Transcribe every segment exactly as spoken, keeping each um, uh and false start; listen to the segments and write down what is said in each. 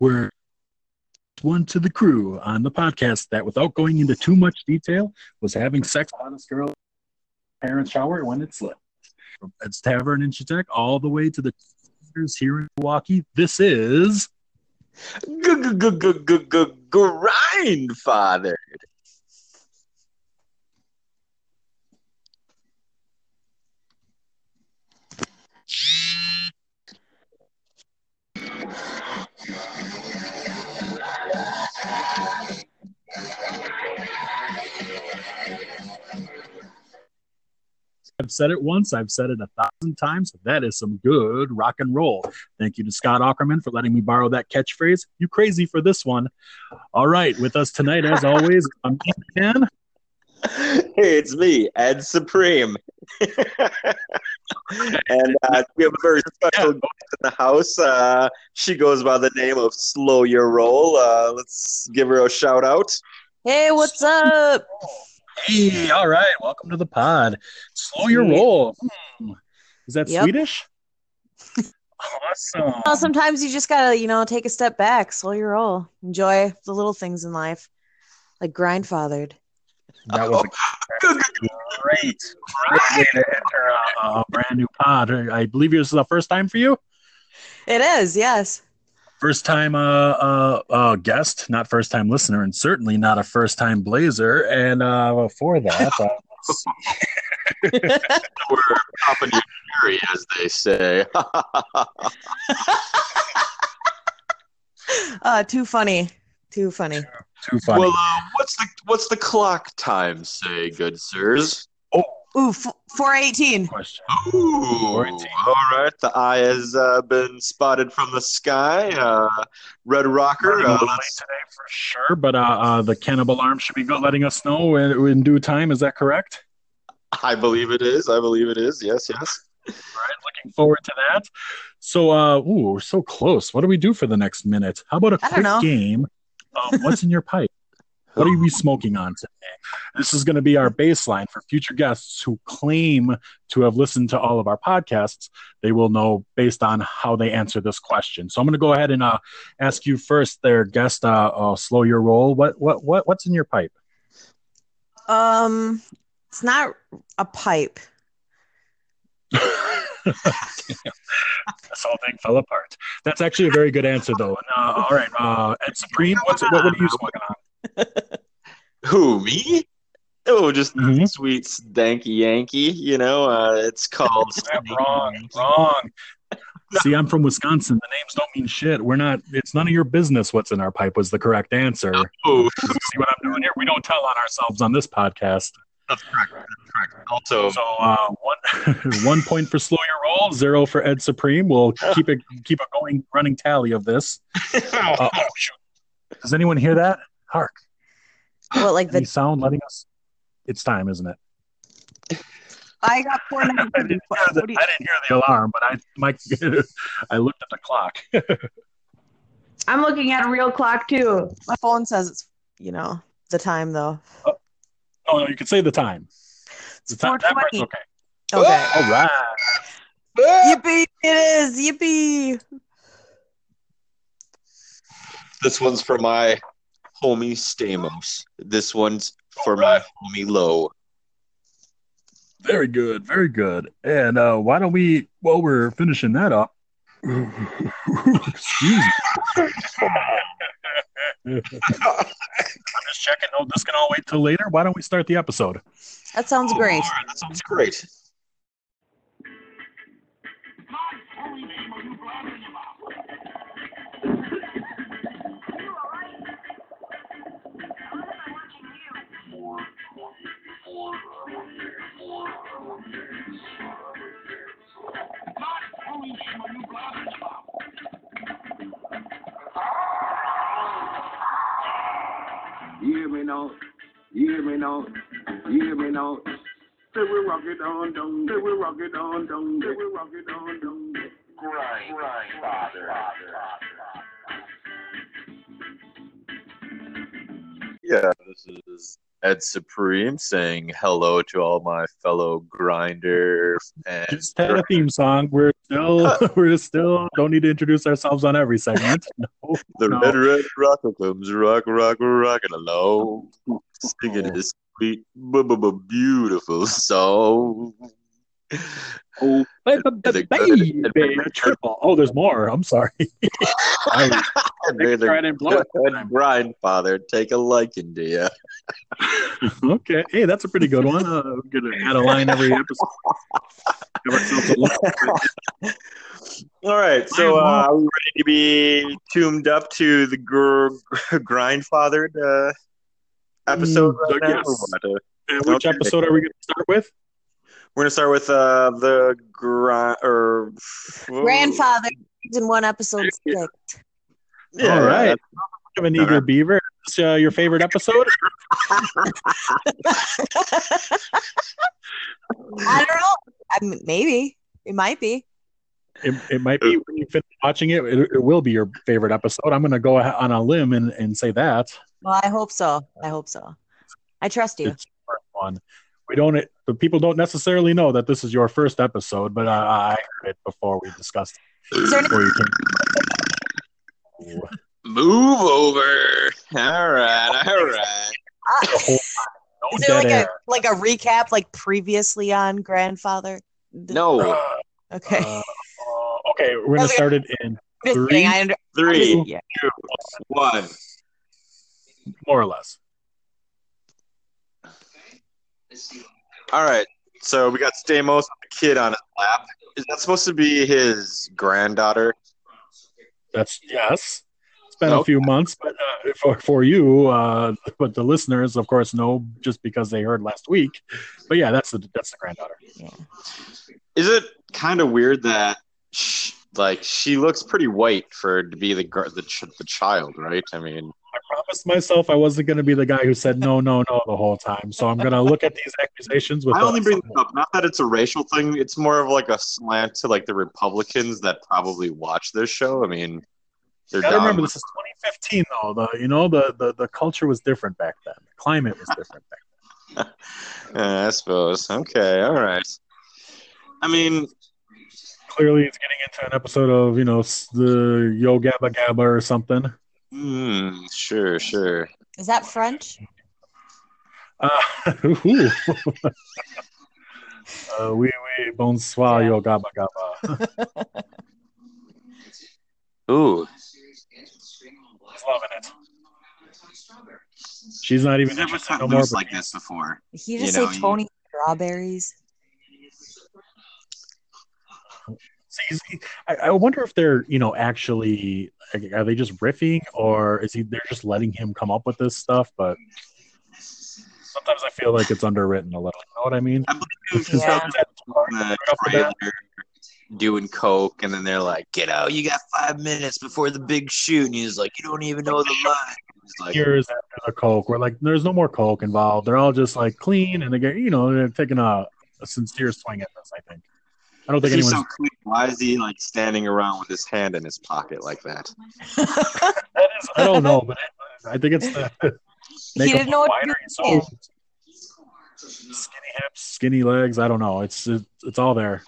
were one to the crew on the podcast that, without going into too much detail, was having sex with Honest Girls' parents' shower when it slipped. From Ed's Tavern in Chateau all the way to the here in Milwaukee, this is Grindfathered. I've said it once, I've said it a thousand times. That is some good rock and roll. Thank you to Scott Aukerman for letting me borrow that catchphrase. You crazy for this one. All right, with us tonight, as always, I'm Ken. Hey, it's me, Ed Supreme. And uh, we have a very special guest in the house. Uh, she goes by the name of Slow Your Roll. Uh, let's give her a shout out. Hey, what's up? Hey, all right. Welcome to the pod. Slow your roll. Hmm. Is that yep. Swedish? Awesome. Well, sometimes you just gotta, you know, take a step back, slow your roll, enjoy the little things in life, like Grindfathered. That was oh. a great, great way to enter a, a brand new pod. I believe this is the first time for you. It is, yes. First time uh, uh, uh, guest, not first time listener, and certainly not a first time blazer. And uh, for that, uh, we're popping your cherry, as they say. uh, too funny, too funny, too funny. Well, uh, what's the what's the clock time say, good sirs? Oh, ooh, f- four eighteen. Question. Ooh, all right. The eye has uh, been spotted from the sky. Uh, Red Rocker. Uh, let's... today for sure, but uh, uh, the cannibal alarm should be letting us know in, in due time. Is that correct? I believe it is. I believe it is. Yes, yes. All right. Looking forward to that. So, uh, ooh, we're so close. What do we do for the next minute? How about a quick game? Um, what's in your pipe? What are we smoking on today? This is going to be our baseline for future guests who claim to have listened to all of our podcasts. They will know based on how they answer this question. So I'm going to go ahead and uh, ask you first, there, guest. Uh, uh, slow your roll. What, what, what, what's in your pipe? Um, it's not a pipe. This whole thing fell apart. That's actually a very good answer, though. And, uh, all right, uh, Ed Supreme, what's what? What are you smoking on? Who, me? Oh, just mm-hmm. sweet stanky Yankee. You know, uh, it's called. wrong, Yankee. wrong. See, I'm from Wisconsin. The names don't mean shit. We're not. It's none of your business. What's in our pipe was the correct answer. Oh. See what I'm doing here? We don't tell on ourselves on this podcast. That's correct. That's correct. Also, so uh, one one point for Slow Your Roll, zero for Ed Supreme. We'll keep it keep a going running tally of this. Uh, oh, shoot. Does anyone hear that? Hark. What, like the sound letting us? It's time, isn't it? I got four minutes. I, didn't hear the, you... I didn't hear the alarm, but I my, I looked at the clock. I'm looking at a real clock too. My phone says it's, you know, the time though. Oh, oh no, you can say the time. It's the time. That part's okay. Okay. All right. Yippee! It is yippee. This one's for my homie Stamos. This one's for right. my homie Lowe. Very good, very good. And uh, why don't we, while we're finishing that up, excuse me. I'm just checking. No, this can all wait till later. Why don't we start the episode? That sounds oh, great. All right, that sounds great. My holy name, are you blabbering about? You hear me now? You hear me now? You hear me now? Say we rock it on, don't say we rock it on, don't say we rock it on, don't grind, grind, father. Yeah, this is. Ed Supreme saying hello to all my fellow grinders. And just had a theme song. We're still, we're still don't need to introduce ourselves on every segment. No, the no. Red Red Rocker comes rock, rock, rocking along, singing his sweet, b- b- b- beautiful song. Oh, and, but, but, baby, triple. Oh, there's more. I'm sorry. I, Grandfathered, take a liking to you. Okay, hey, that's a pretty good one. Uh, I'm gonna add a line every episode. All right, so uh, are we ready to be tuned up to the gr- Grindfathered uh, episode? Mm, right now? Yes. Which okay. episode are we going to start with? We're gonna start with uh, the gra- or whoa. Grandfather in one episode. Yeah. Six. Yeah. All right, I'm an eager right. beaver. Is uh, your favorite episode? I don't know. I mean, maybe it might be. It, it might be when you finish watching it, it. It will be your favorite episode. I'm gonna go on a limb and, and say that. Well, I hope so. I hope so. I trust you. It's fun. We don't. The people don't necessarily know that this is your first episode, but uh, I heard it before we discussed it. Any- Move over. All right. All right. Uh, oh, no is there like air. a like a recap, like previously on Grandfather? No. Uh, okay. Uh, uh, okay. We're gonna okay. start it in three, kidding, under- three, two, yeah. one, more or less. All right, so we got Stamos with a kid on his lap. Is that supposed to be his granddaughter? That's yes. It's been okay. a few months, but uh, for for you, uh, but the listeners, of course, know just because they heard last week. But yeah, that's the that's the granddaughter. Yeah. Is it kind of weird that she, like she looks pretty white for to be the the the child, right? I mean. I promised myself I wasn't going to be the guy who said no, no, no the whole time. So I'm going to look at these accusations with. I only bring them up. Not that it's a racial thing. It's more of like a slant to like the Republicans that probably watch this show. I mean, they're. Gotta remember this is twenty fifteen though. The you know the, the, the culture was different back then. The climate was different back then. yeah, I suppose. Okay. All right. I mean. Clearly, it's getting into an episode of you know the Yo Gabba Gabba or something. Hmm. Sure. Sure. Is that French? Uh, uh oui, oui. Bonsoir, yo, gabba, gabba. Ooh. She's loving it. She's not even. Never said no more like this before. Did he just you say know, Tony you... strawberries? I wonder if they're, you know, actually are they just riffing or is he? They're just letting him come up with this stuff. But sometimes I feel like it's underwritten a little. You know what I mean? I believe yeah. that doing coke, and then they're like, "Get out! You got five minutes before the big shoot." And he's like, "You don't even know the line." Like, years after the coke, we're like, "There's no more coke involved." They're all just like clean, and they get, you know, they're taking a, a sincere swing at this. I think. I don't think he's anyone's... so clean. Why is he like standing around with his hand in his pocket like that? that is, I don't know, but I, I think it's the. He didn't know what so skinny hips, skinny legs. I don't know. It's it, it's all there.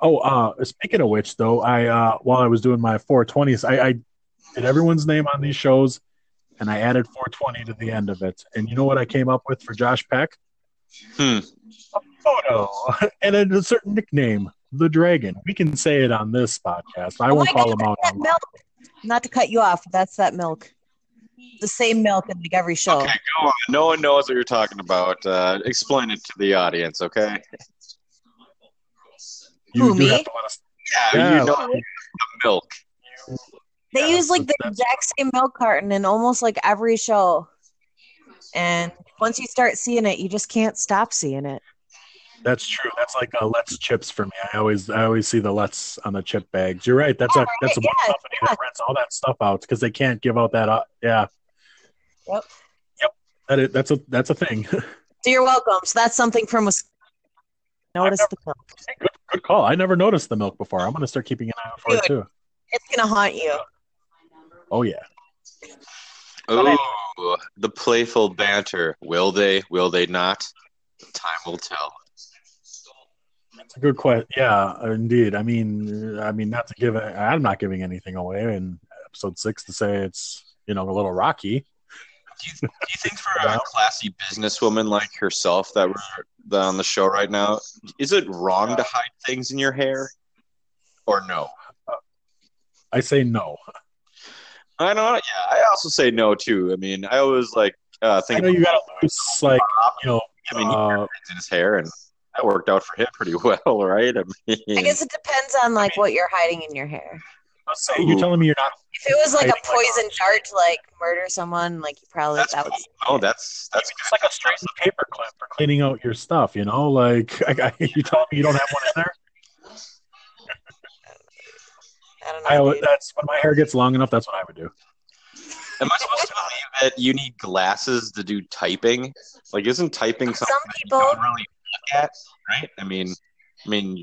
Oh, uh, speaking of which, though, I uh, while I was doing my four twenties, I, I did everyone's name on these shows, and I added four twenty to the end of it. And you know what I came up with for Josh Peck? Hmm. A photo and a certain nickname, the Dragon. We can say it on this podcast. I oh won't call God, him out. On milk. Not to cut you off, that's that milk. The same milk in like every show. Okay, go on. No one knows what you're talking about. Uh, explain it to the audience, okay? You Who, do me? Have to let us- yeah, yeah, you know the milk. They yeah, use like the exact same milk carton in almost like every show. And once you start seeing it, you just can't stop seeing it. That's true. That's like a Let's chips for me. I always, I always see the Let's on the chip bags. You're right. That's yeah, a that's right, a yeah, company yeah. that rents all that stuff out because they can't give out that. Uh, yeah. Yep. Yep. That is, that's a that's a thing. So you're welcome. So that's something from Wisconsin. Notice never, the milk. Good, good call. I never noticed the milk before. I'm gonna start keeping an eye out for Dude, it too. It's gonna haunt you. Oh yeah. Oh. Ooh, the playful banter. Will they? Will they not? Time will tell. That's a good question. Yeah, indeed. I mean, I mean, not to give. I'm not giving anything away in episode six to say it's, you know, a little rocky. Do you, do you think for a classy businesswoman like herself that we're on the show right now, is it wrong to hide things in your hair, or no? Uh, I say no. I know. Yeah, I also say no too. I mean, I always like uh, think. I know you got to lose, like, you know. I mean, he uh, had in his hair, and that worked out for him pretty well, right? I mean, I guess it depends on like I mean, what you're hiding in your hair. So you're telling me you're not. If it was like a poison like, dart to like murder someone, like you probably that's that. Was, oh, that's that's it's like a straightened paperclip for cleaning out your stuff. You know, like I, I, you telling me you don't have one in there. I don't know. I would, that's when my hair gets long enough. That's what I would do. Am I supposed to believe that you need glasses to do typing? Like, isn't typing something Some people, that you don't really look at? Right? I mean, I mean,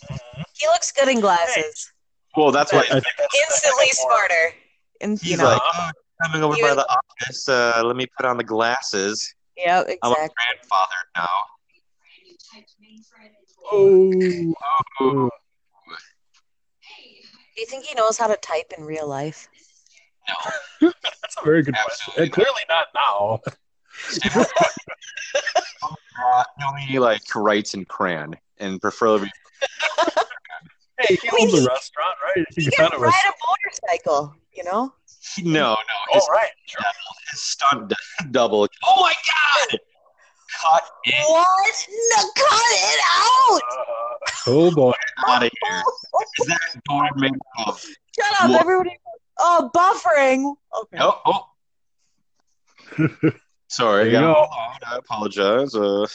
he looks good in glasses. Well, that's why instantly smarter. And he's you know, like, oh, I'm coming over by the office. Uh, let me put on the glasses. Yeah, exactly. I'm a grandfather now. Oh. Oh. Do you think he knows how to type in real life? No. That's a very good Absolutely question. And clearly not now. uh, no, he like writes in crayon and preferably. Hey, he owns I mean, a restaurant, right? He, he can ride a, a motorcycle, you know? No, no. His, oh, right. Sure. His stunt double. Oh, my God! Cut it. What? No, cut it out! Uh, oh, boy. Out of here. Is that dormant? Shut up, what? Everybody. Oh, buffering. Okay. Oh, oh. Sorry. You know. I apologize. Uh...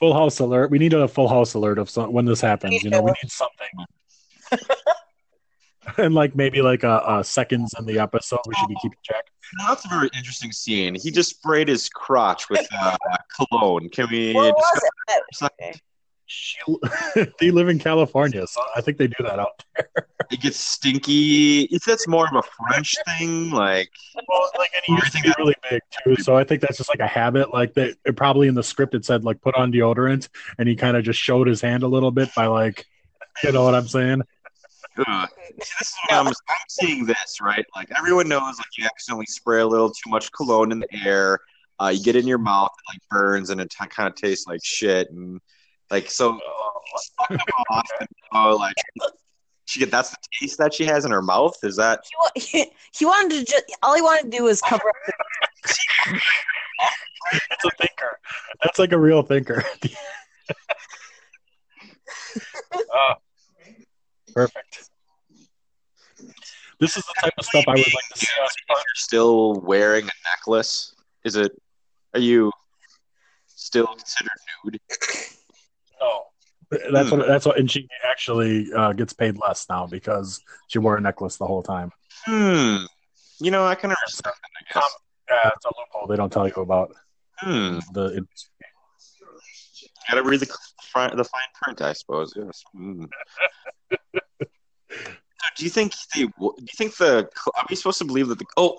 Full house alert. We need a full house alert of some, when this happens. Yeah. You know, we need something. And like maybe like a, a seconds in the episode, we should be keeping track. That's a very interesting scene. He just sprayed his crotch with uh, cologne. Can we? What was it? They live in California, so I think they do that out there. It gets stinky. It's, that's more of a French thing, like. Well, like an ear thing really big too. So I think that's just like a habit. Like that, it probably in the script it said like put on deodorant, and he kind of just showed his hand a little bit by like, you know what I'm saying. Uh, this is what I'm, I'm seeing this right. Like everyone knows, like you accidentally spray a little too much cologne in the air, uh, you get it in your mouth, it like burns, and it t- kind of tastes like shit. And like so, uh, off and, uh, like she that's the taste that she has in her mouth. Is that he, he, he wanted to just all he wanted to do was cover up. The- That's a thinker. That's like a real thinker. uh, Perfect. This is the type of stuff I would like to see. If you're still wearing a necklace, is it? Are you still considered nude? No, that's mm. what. That's what. And she actually uh, gets paid less now because she wore a necklace the whole time. Hmm. You know, I kind of respect that. I guess. Yeah, it's a loophole they don't tell you about. Hmm. The. Got to read the the fine print, I suppose. Yes. Mm. So do you think the? Do you think the? Are we supposed to believe that the? Oh.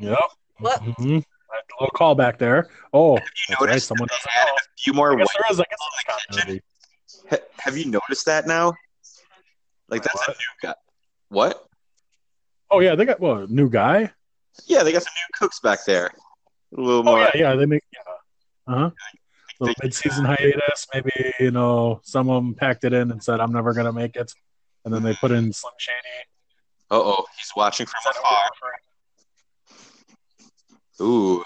Yep. What? Mm-hmm. A little call back there. Oh, you right. Someone doesn't know. A few more. I guess there is, I guess the ha- have you noticed that now? Like that's what? A new guy. What? Oh yeah, they got well a new guy. Yeah, they got some new cooks back there. A little oh, more. Yeah, yeah, they make. Yeah. Uh huh. Little mid-season hiatus. Maybe you know some of them packed it in and said, "I'm never gonna make it," and then they put in Slim Shady. Uh oh, he's watching from afar. Ooh.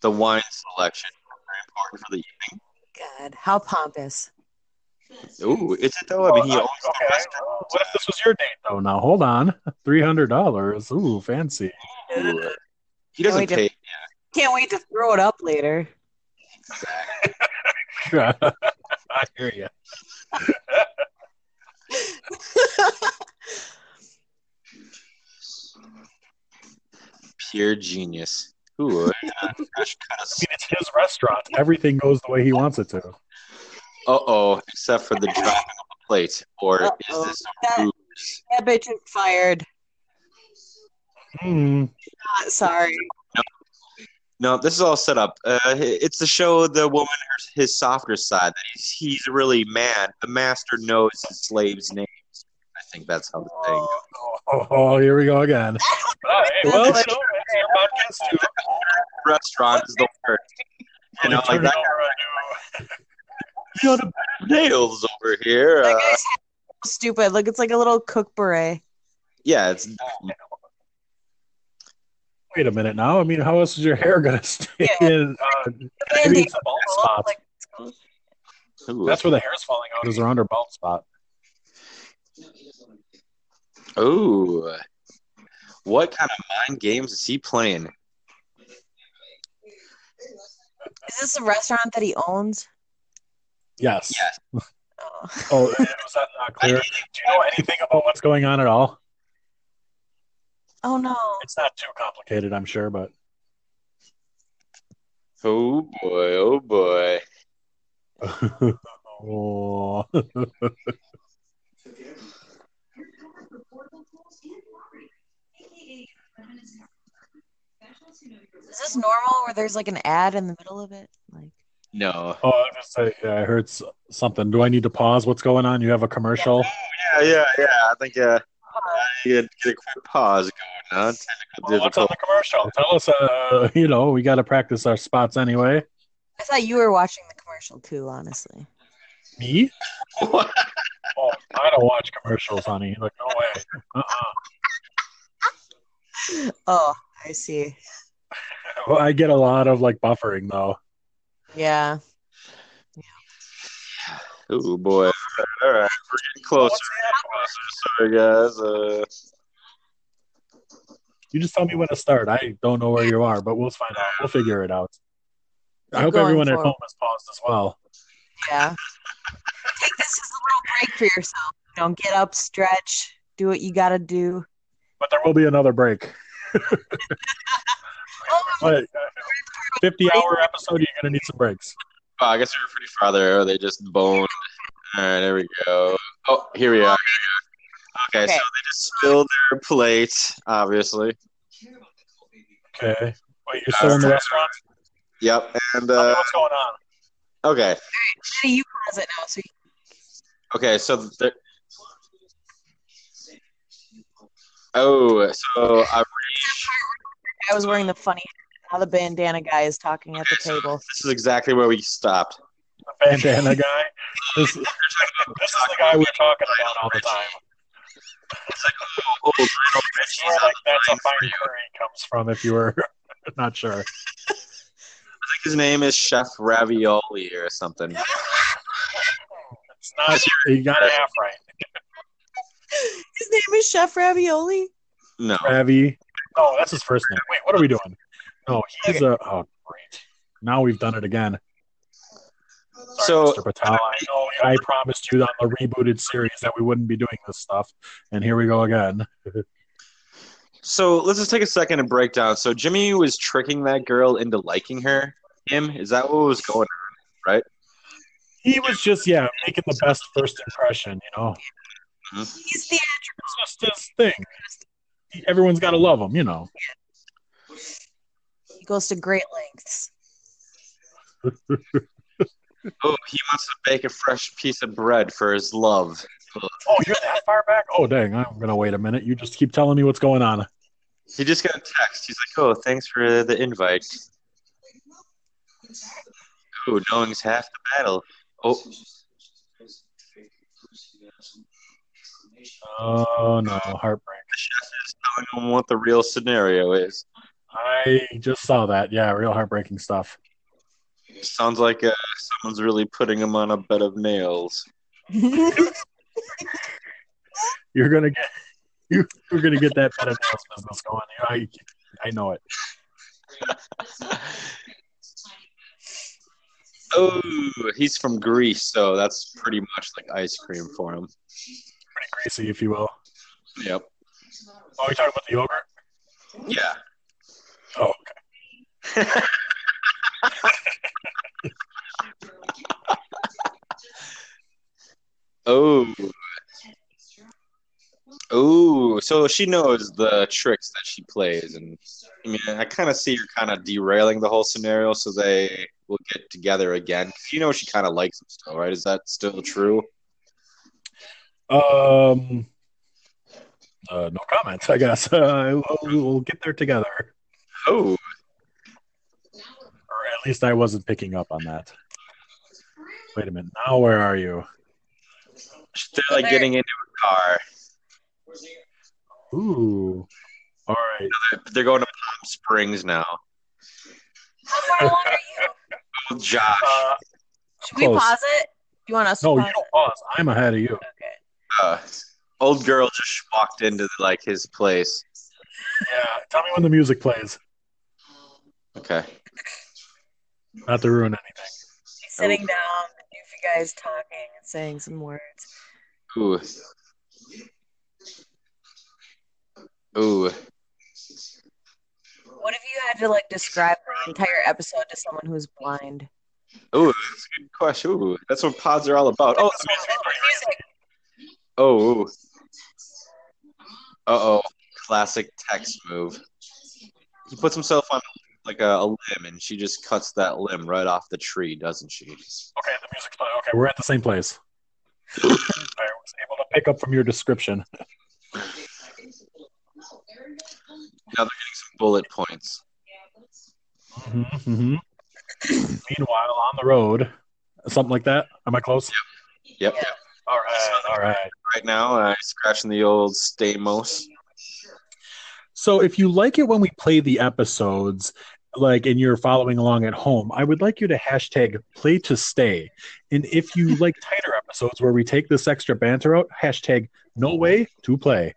The wine selection very important for the evening. God, how pompous. Ooh, is it though? I mean, he oh, owns okay. the restaurant. Well, what if this was your date though? Now hold on. Three hundred dollars. Ooh, fancy. Ooh. He doesn't pay. To, yeah. Can't wait to throw it up later. Exactly. I hear you. Pure genius. Ooh, uh, I mean, it's his restaurant. Everything goes the way he wants it to. Uh-oh, except for the dropping of the plate. Or Uh-oh. Is this a ruse? That bitch is fired. Mm. Not sorry. No. No, this is all set up. Uh, it's to show the woman his softer side. He's, he's really mad. The master knows his slaves' names. I think that's how the thing goes. Oh, oh, oh, here we go again. Oh, hey, well, so, hey, restaurant is the word. You know, like that. Right you know, the nails over here. That guy's uh, stupid. Look, it's like a little cook beret. Yeah, it's. Wait a minute now. I mean, how else is your hair going to stay yeah. in? Uh, maybe it's a bald spot. Ooh. That's where the hair's falling out, is around her bald spot. Oh. What kind of mind games is he playing? Is this a restaurant that he owns? Yes. Yes. Oh, oh it was not uh, clear. Do you know anything about what's going on at all? Oh, no. It's not too complicated, I'm sure, but... Oh, boy. Oh, boy. Oh. Is this normal where there's, like, an ad in the middle of it? Like, no. Oh, I just like, yeah, I heard something. Do I need to pause? What's going on? You have a commercial? Yeah, yeah, yeah. yeah. I think, yeah. Uh... Get a quick pause going on. Well, what's on the commercial? Tell us, uh, you know, we got to practice our spots anyway. I thought you were watching the commercial too, honestly. Me? Oh, I don't watch commercials, honey. Like, no way. Uh-uh. Oh, I see. Well, I get a lot of like buffering though. Yeah. Oh boy! All right, we're getting closer. We're getting closer. Sorry, guys. Uh... You just tell me when to start. I don't know where you are, but we'll find out. We'll figure it out. You're I hope everyone forward. At home has paused as well. Yeah. Take this as a little break for yourself. You know, get up, stretch, do what you got to do. But there will be another break. But fifty-hour episode. You're gonna need some breaks. Oh, I guess we were pretty far there. They just boned. All right, there we go. Oh, here we are. Okay, okay. So they just spilled their plate, obviously. Okay. Wait, you're still in the restaurant? Yep. And uh, what's going on? Okay. How do you pause it now? So you- okay, so there. Oh, so I. I was wearing the funny. How the bandana guy is talking at the table. This is exactly where we stopped. The bandana guy? This, this is the guy we're talking about all the time. It's like, oh, oh, it's where, like, that's a fine curry comes from, if you were not sure. I think his name is Chef Ravioli or something. It's not. You got it half right. His name is Chef Ravioli? No. Ravi. Oh, that's his first name. Wait, what are we doing? Oh, he's okay. a oh great! Now we've done it again. Sorry, so, Mister Patel, I know I promised you on the rebooted series that we wouldn't be doing this stuff, and here we go again. So let's just take a second and break down. So Jimmy was tricking that girl into liking her. Him? Is that what was going on? Right? He was just yeah making the best first impression, you know. Mm-hmm. He's theatrical. It's just his thing. Everyone's got to love him, you know. He goes to great lengths. Oh, he wants to bake a fresh piece of bread for his love. Oh, you're that far back? Oh, dang. I'm going to wait a minute. You just keep telling me what's going on. He just got a text. He's like, oh, thanks for the invite. Oh, knowing's half the battle. Oh. Oh, no. Heartbreak. The chef is telling him what the real scenario is. I just saw that. Yeah, real heartbreaking stuff. Sounds like uh, someone's really putting him on a bed of nails. You're gonna get you, you're gonna get that bed of nails business going. I I know it. Oh, he's from Greece, so that's pretty much like ice cream for him. Pretty greasy, if you will. Yep. Oh, you're talking about the yogurt? Yeah. Oh, okay. Oh. Oh, so she knows the tricks that she plays, and I mean, I kind of see her kind of derailing the whole scenario, so they will get together again. You know, she kind of likes him still, right? Is that still true? Um, uh, no comments, I guess. Uh, we'll, we'll get there together. Oh, or at least I wasn't picking up on that. Wait a minute. Now, where are you? They're like there. Getting into a car. Ooh. All right. No, they're, they're going to Palm Springs now. How far along are you? Oh, Josh. Uh, Should close. We pause it? You want us no, to pause? No, you don't pause. I'm ahead of you. Okay. Uh, old girl just walked into like his place. Yeah. Tell me when the music plays. Okay. Not to ruin anything. She's sitting oh. down. You guys talking and saying some words. Ooh. Ooh. What if you had to like describe the entire episode to someone who's blind? Ooh, that's a good question. Ooh, that's what pods are all about. Oh, it's music. Oh. Uh oh. Classic text move. He puts himself on like a, a limb, and she just cuts that limb right off the tree, doesn't she? Okay, the music's playing. Okay, we're at the same place. I was able to pick up from your description. Now they're getting some bullet points. Mm-hmm, mm-hmm. Meanwhile, on the road, something like that. Am I close? Yep. Yep. Yeah. All right. All right. Right now, I'm uh, scratching the old Stamos. So if you like it when we play the episodes, like, and you're following along at home, I would like you to hashtag play to stay. And if you like tighter episodes where we take this extra banter out, hashtag no way to play.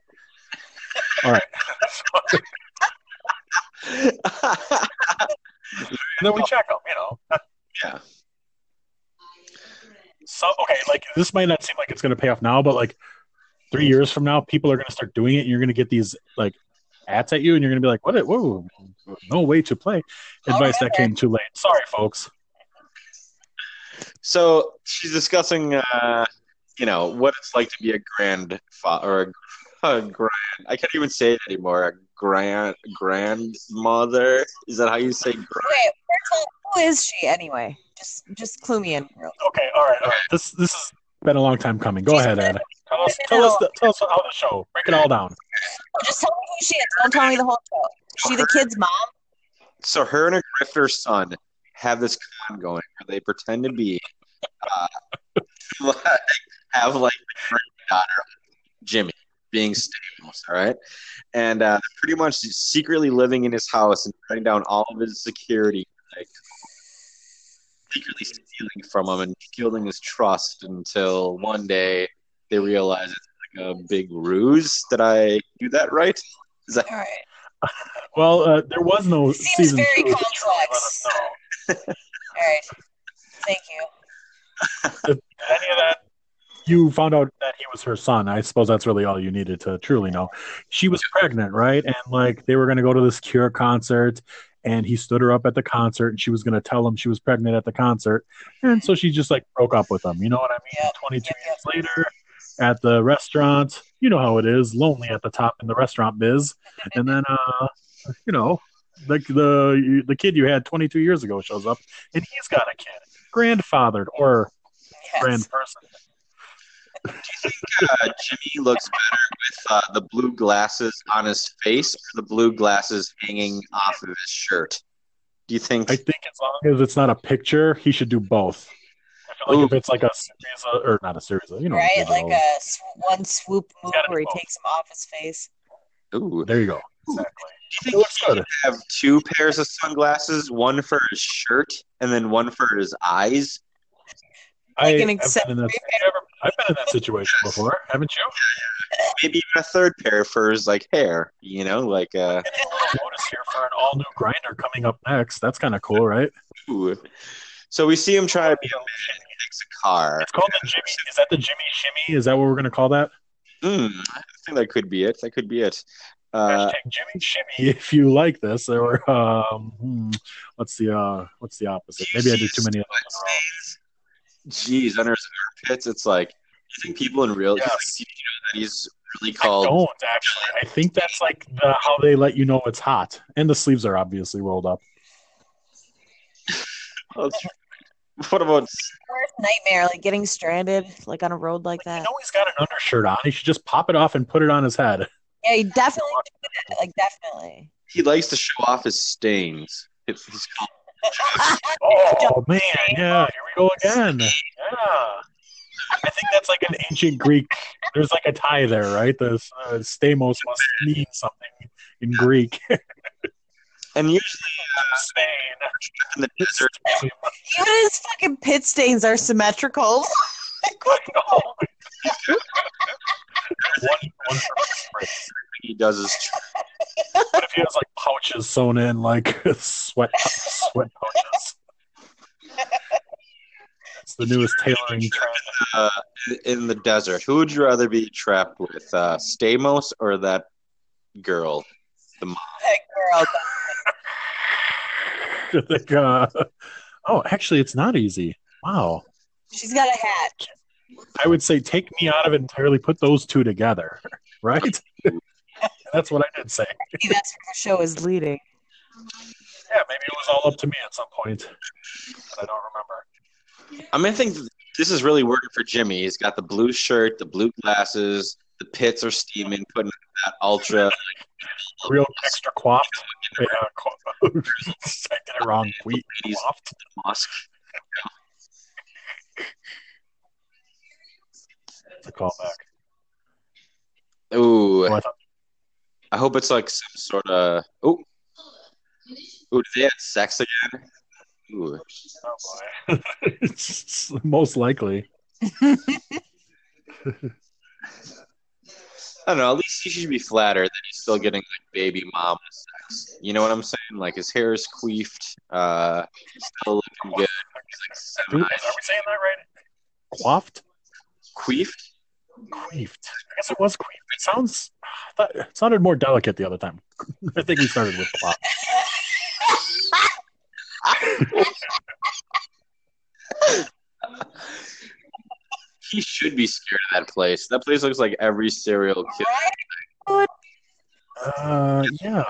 All right. And then we check them, you know. Yeah. So, okay, like, this might not seem like it's going to pay off now, but, like, three years from now, people are going to start doing it, and you're going to get these, like, ads at you, and you're gonna be like, what? Whoa, no way to play. Advice that came too late. Sorry, folks. So she's discussing, uh, you know, what it's like to be a grandfather or a, a grand. I can't even say it anymore. A grand grandmother. Is that how you say? Grand? Wait, first of all, who is she anyway? Just, just clue me in. Girl. Okay, all right, all right. This, this has been a long time coming. Go she's ahead, Ed. Tell us, tell us, the, tell us how the show. Break it all down. Just tell me who she is. Don't tell me the whole show. Is she the kid's mom? So her and her grifter son have this con going where they pretend to be uh, like, have like her daughter Jimmy being Stamos, all right, and uh, pretty much secretly living in his house and shutting down all of his security, like secretly stealing from him and shielding his trust until one day they realize it's a big ruse. Did I do that right? Is that... All right. Well, uh, there was no it seems season very two. Complex. All right. Thank you. Any of that? You found out that he was her son. I suppose that's really all you needed to truly know. She was pregnant, right? And like they were going to go to this Cure concert, and he stood her up at the concert, and she was going to tell him she was pregnant at the concert, and so she just like broke up with him. You know what I mean? Yep. Twenty-two yep. years later. At the restaurant, you know how it is, lonely at the top in the restaurant biz. And then, uh, you know, like the the kid you had twenty-two years ago shows up, and he's got a kid, grandfathered or yes. grand person. Do you think uh, Jimmy looks better with uh, the blue glasses on his face or the blue glasses hanging off of his shirt? Do you think? I think as long as it's not a picture, he should do both. Like Ooh. If it's like a series of, or not a series of, you know, right? Like a one swoop move where he takes him off his face. Ooh, there you go. Ooh. Exactly. Do you think he should have two pairs of sunglasses, one for his shirt and then one for his eyes? Like I, an I've, been in that, I've been in that situation before, haven't you? Maybe even a third pair for his like hair, you know, like uh. A little bonus here for an all new grinder coming up next. That's kind of cool, right? Ooh. So we see him try to be a man. He takes a car. It's called the Jimmy. Is that the Jimmy Shimmy? Is that what we're going to call that? Mm, I think that could be it. That could be it. Uh, Hashtag Jimmy Shimmy. If you like this, or um, hmm, what's the uh, what's the opposite? Maybe I did too many of them. Jeez, under his armpits, it's like you think people in real yeah. you know, that he's really called. I don't, actually. I think that's like the, how they let you know it's hot. And the sleeves are obviously rolled up. What about worst nightmare, like getting stranded like on a road like that? You know, he's got an undershirt on. He should just pop it off and put it on his head. Yeah, he definitely did it. Like, definitely. He likes to show off his stains. It's his oh, man. Yeah, here we go again. Yeah. I think that's like an ancient Greek. There's like a tie there, right? The uh, Stamos must mean something in Greek. And usually, stain. In the desert. Even his fucking pit stains are symmetrical. Like, what the hell? One, one for he does is true. But if he has like pouches sewn in, like sweat, sweat pouches. It's the newest tailoring trend. Uh, in the desert, who would you rather be trapped with, uh, Stamos or that girl? The mom. That girl. Like, uh, oh, actually, it's not easy. Wow. She's got a hat. I would say take me out of it entirely. Put those two together, right? That's what I did say. Maybe that's what the show is leading. Yeah, maybe it was all up to me at some point. I don't remember. I mean, I think this is really working for Jimmy. He's got the blue shirt, the blue glasses. The pits are steaming. Putting that ultra, like, real extra quaffed. Yeah, I did it wrong. We quaffed the mosque. The callback. Ooh, oh, I, thought... I hope it's like some sort of. Ooh, ooh, did they have sex again? Ooh, oh boy, it's most likely. I don't know. At least he should be flattered that he's still getting like baby mom sex. You know what I'm saying? Like his hair is queefed. Uh, still looking good. Like, dude, are we saying that right? Quaffed. Queefed? Queefed. I guess it was queefed. It sounds, I thought it sounded more delicate the other time. I think we started with plot. He should be scared of that place. That place looks like every serial killer. Uh, yeah,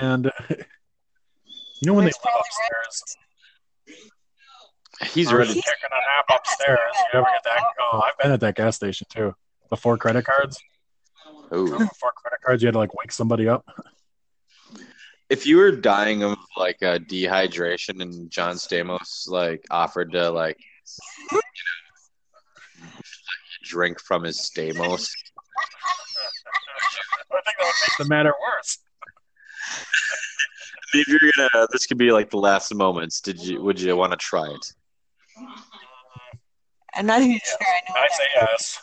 and you know when they live upstairs? He's already taking a nap upstairs. You ever get that? Oh, I've been at that gas station too. The four credit cards. Ooh. Four credit cards. You had to like wake somebody up. If you were dying of like a dehydration, and John Stamos like offered to like you know, drink from his Stamos, I think that would make the matter worse. If you're gonna, this could be like the last moments. Did you? Would you want to try it? I'm not even yeah. sure I know. I say yes.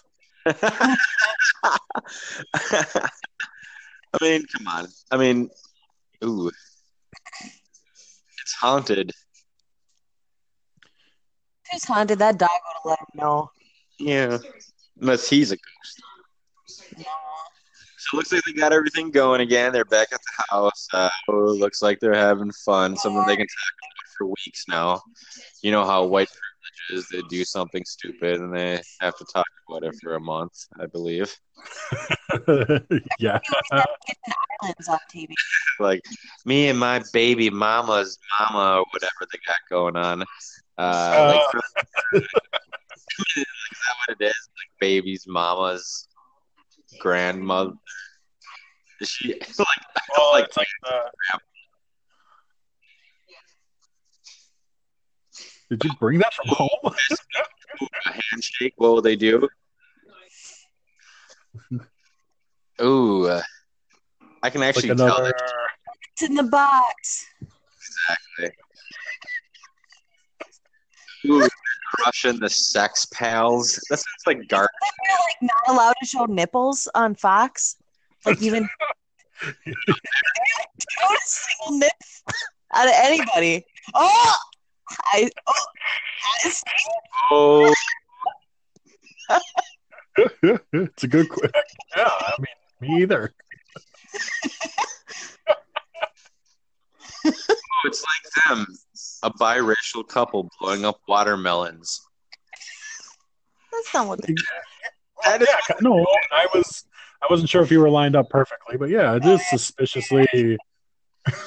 I mean, come on. I mean, ooh, it's haunted. If it's haunted, that dog would let him know. Yeah, unless he's a ghost. Yeah. So it looks like they got everything going again. They're back at the house. Uh, it looks like they're having fun. Something they can talk about for weeks now. You know how white privilege is. They do something stupid, and they have to talk about it for a month, I believe. Yeah. Like, me and my baby mama's mama or whatever they got going on. Uh, uh. Like, is that what it is? Like, baby's mama's grandmother. Is she like, well, like, it's like the... Did you bring that from home? A handshake. What will they do? Ooh, uh, I can actually like another... tell that it's in the box. Exactly. Ooh. Russian the Sex Pals. That sounds like garbage. Like not allowed to show nipples on Fox. Like even they don't show a single nip out of anybody. Oh, I. Oh, oh. It's a good question. Yeah, I mean, me either. Oh, it's like them, a biracial couple blowing up watermelons. That's not what they do. Well, yeah, no, I was I wasn't sure if you were lined up perfectly, but yeah, it is suspiciously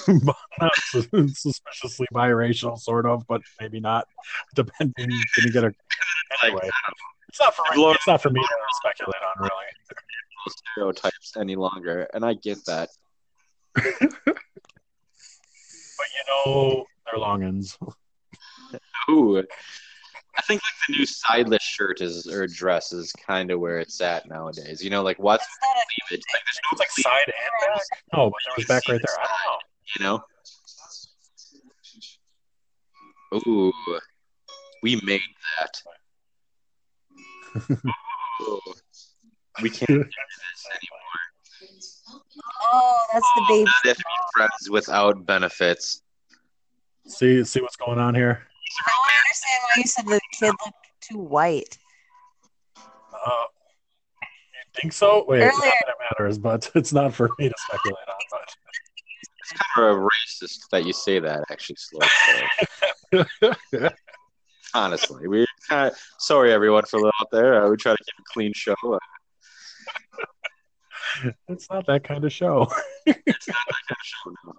not suspiciously biracial, sort of, but maybe not. Depending, can you get a anyway? It's not for me. It's not for me to speculate on, really. Stereotypes any longer, and I get that. But you know, they're longins. Ooh. I think like the new sideless shirt is or dress is kind of where it's at nowadays. You know, like what's cleavage? Like there's no like side and back. No, but there was back right there. I don't know. You know. Ooh, we made that. Ooh. We can't do this anymore. Oh, that's the baby. Not if you're friends without benefits. See, see what's going on here. I don't understand why you said the kid looked too white. Uh, you think so? Wait, it's not that it matters, but it's not for me to speculate on. But. It's kind of a racist that you say that, actually, Slow. Honestly, we're kind of, sorry, everyone, for out there. Uh, we try to keep a clean show. Uh, it's not that kind of show. It's not that kind of show, no.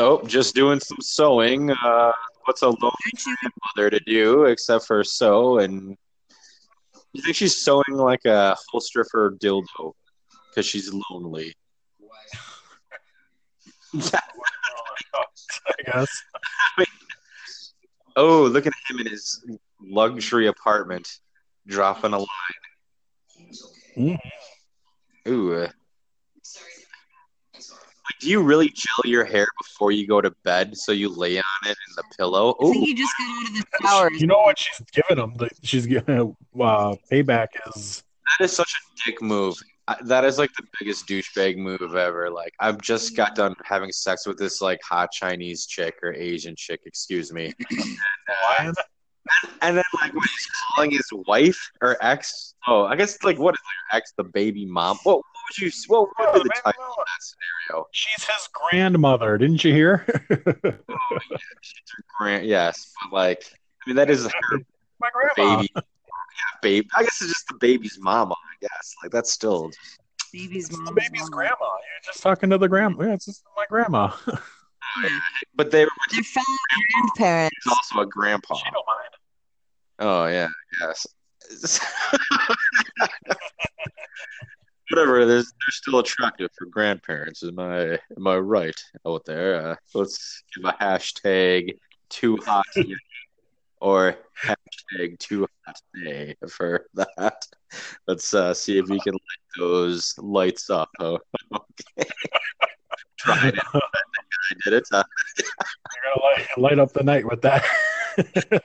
Oh, just doing some sewing. Uh, what's a lonely mother to do except for sew? And you think she's sewing like a holster for a dildo because she's lonely? I guess. I mean, oh, look at him in his luxury apartment, dropping a line. Mm. Ooh. Do you really gel your hair before you go to bed so you lay on it in the pillow? Ooh. I think you just got out of the shower. You know what she's giving him? The, she's giving uh, payback is... That is such a dick move. I, that is like the biggest douchebag move ever. Like I've just got done having sex with this like hot Chinese chick or Asian chick, excuse me. and, and then like when he's calling his wife or ex... Oh, I guess like what is their ex? The baby mom? Whoa. You, well, what oh, the man, well, that scenario? She's his grandmother, didn't you hear? Oh, yeah, she's her grand. Yes, but like, I mean, that is her my grandma. Baby. Yeah, baby. I guess it's just the baby's mama. I guess like that's still baby's mama. The baby's grandma. You're just talking to the grandma. Yeah, it's just my grandma. Oh, yeah. But they were their fellow grandparents. He's also a grandpa. She don't mind. Oh yeah, yes. Whatever, they're, they're still attractive for grandparents. Am I am I right out there? Uh, let's give a hashtag too hot or hashtag too hot day for that. Let's uh, see if we can light those lights up. Oh, okay. Try it. I did it. Huh? You're gonna light, light up the night with that. That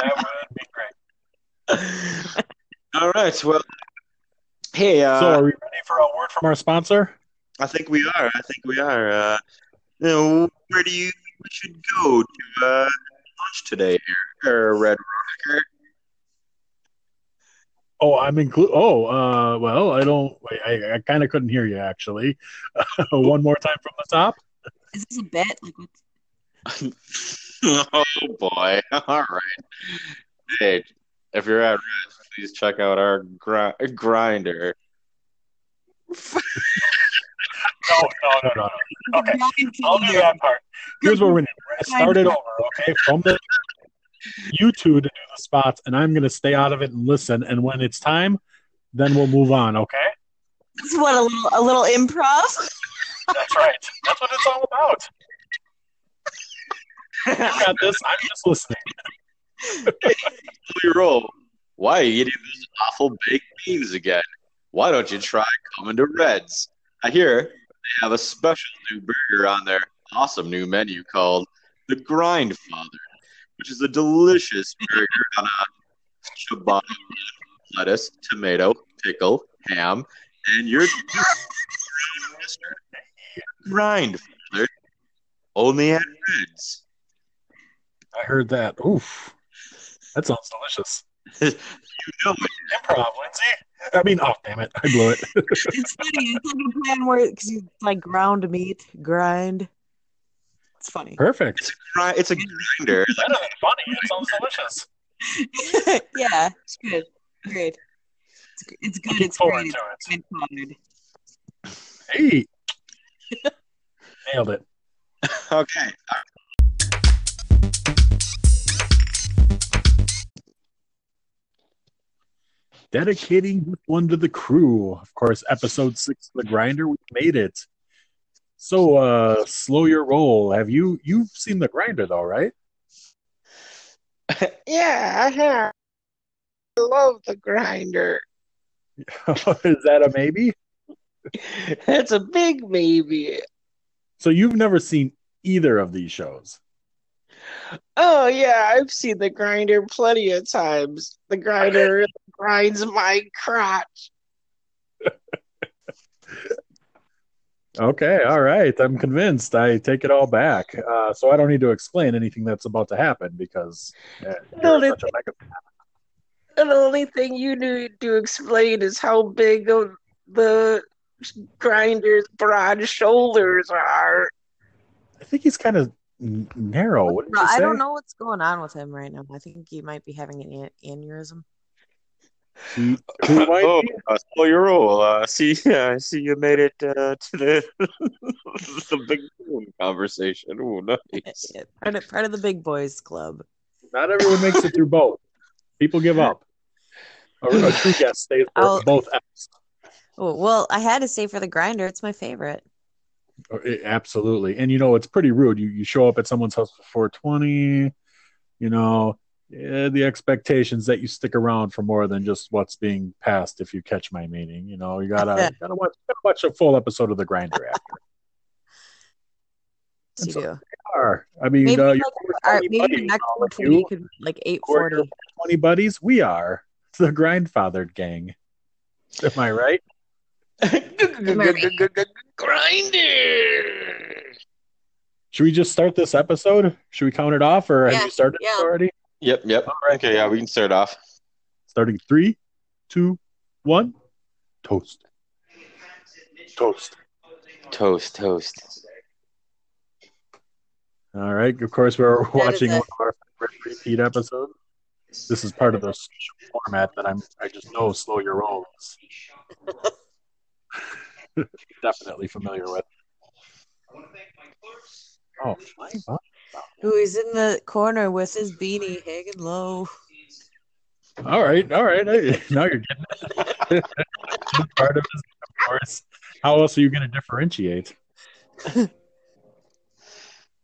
would be great. All right. Well. Hey, uh, so are we ready for a word from our sponsor? I think we are. I think we are. Uh, you know, where do you think we should go to uh, lunch today here? Red Rocker? Oh, I'm include. Oh, uh, well, I don't. Wait, I, I kind of couldn't hear you actually. Uh, one more time from the top. Is this a bet? Like what's- oh boy! All right. Hey, if you're at Red. Please check out our gr- grinder. no, no, no, no, no. Okay, I'll do that part. Here's what we're going to do. Start it over, okay? From the you two to do the spots, and I'm going to stay out of it and listen. And when it's time, then we'll move on, okay? That's what, a little, a little improv? That's right. That's what it's all about. You got this. I'm just listening. We roll. Why are you eating those awful baked beans again? Why don't you try coming to Red's? I hear they have a special new burger on their awesome new menu called the Grindfathered, which is a delicious burger on a ciabatta, lettuce, tomato, pickle, ham, and your Grindfathered only at Red's. I heard that. Oof. That sounds delicious. You know it. Improv, Lindsay. I mean, oh, damn it. I blew it. It's funny. It's like a plan where, because you like ground meat, grind. It's funny. Perfect. It's a, it's a grinder. It's better than funny. It sounds delicious. Yeah, it's good. Great. It's good. It's good. It's good. It. Hey. Nailed it. Okay. Dedicating this one to the crew. Of course, episode six of The Grinder. We made it. So, uh, Slow Your Roll. Have you, you've seen The Grinder, though, right? Yeah, I have. I love The Grinder. Is that a maybe? That's a big maybe. So you've never seen either of these shows? Oh, yeah. I've seen The Grinder plenty of times. The Grinder grinds my crotch. Okay. All right. I'm convinced. I take it all back. Uh, so I don't need to explain anything that's about to happen because uh, you're such a megapack. The only thing you need to explain is how big of the Grinder's broad shoulders are. I think he's kind of narrow. What did you say? I don't know what's going on with him right now. I think he might be having an aneurysm. Who might oh, be? Uh, slow your roll. Uh, see, yeah, I see you made it uh, to the the big conversation. Oh, nice. Part of, part of the big boys club. Not everyone makes it through both. People give up. A, a true guest stays for both episodes. Well, I had to say for The Grinder, it's my favorite. Oh, it, absolutely. And, you know, it's pretty rude. You you show up at someone's house for four twenty, you know, yeah, the expectations that you stick around for more than just what's being passed, if you catch my meaning. You know, you got to gotta watch, gotta watch a full episode of The Grinder after. Yes, you so do. They are. I mean, maybe, uh, like, our, maybe buddies, the next one twenty could be like eight forty. twenty buddies, we are. It's the Grandfathered gang. Am I right? Grinder. Should we just start this episode? Should we count it off, or yeah, have you started yeah. already? Yep, yep. All right. Okay, yeah, we can start off. Starting three, two, one. Toast. Toast. Toast. Toast. All right. Of course, we're watching one of our repeat episodes. This is part of the special format that I'm. I just know Slow Your Roll. Definitely familiar with. Oh, my God. Who is in the corner with his beanie hanging low. All right, all right. I, now you're getting it. Part of this, of course. How else are you going to differentiate? This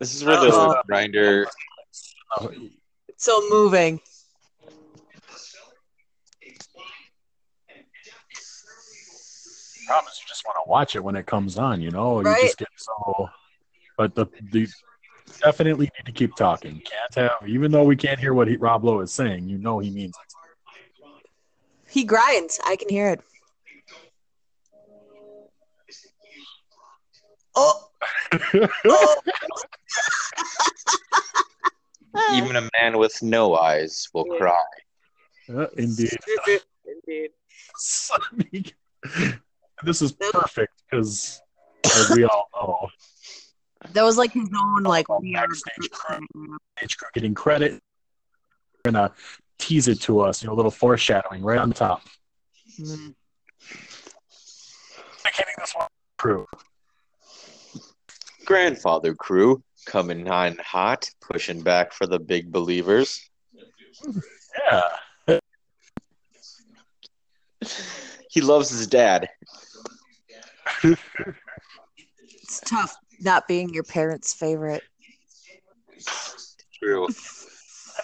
is where Uh-oh. the Grinder. It's so moving. Problem is you just want to watch it when it comes on, you know. Right. You just get so. But the, the definitely need to keep talking. Can't have, even though we can't hear what he, Rob Lowe is saying. You know he means it. He grinds. I can hear it. Oh. Oh. Even a man with no eyes will cry. Uh, indeed. Indeed. Sonny. This is perfect because, as we all know, that was like his own like backstage crew, stage crew getting credit. We're gonna tease it to us, you know, a little foreshadowing right on top. Mm-hmm. Getting this one crew, Grandfather crew coming on hot, pushing back for the big believers. Yeah. He loves his dad. It's tough not being your parents' favorite. True. That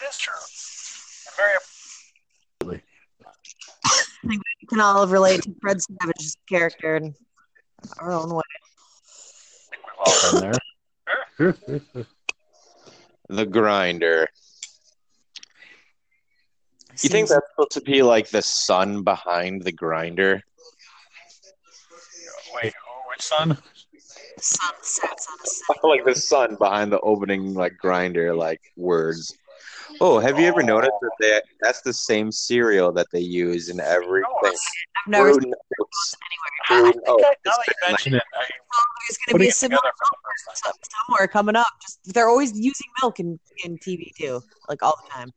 is true. Very. I think we can all relate to Fred Savage's character in our own way. I think we've all been there. The Grinder. You think that's supposed to be like the sun behind the Grinder? Wait, oh, which sun? The sun sets on a sun. Like the sun behind the opening, like Grinder, like words. Oh, have you ever noticed that they, that's the same cereal that they use in everything? I've never Roden seen oats. It anywhere. Roden I think I, now that you mention it, I, there's going to be a similar milk somewhere coming up. Just, they're always using milk in, in T V too, like all the time.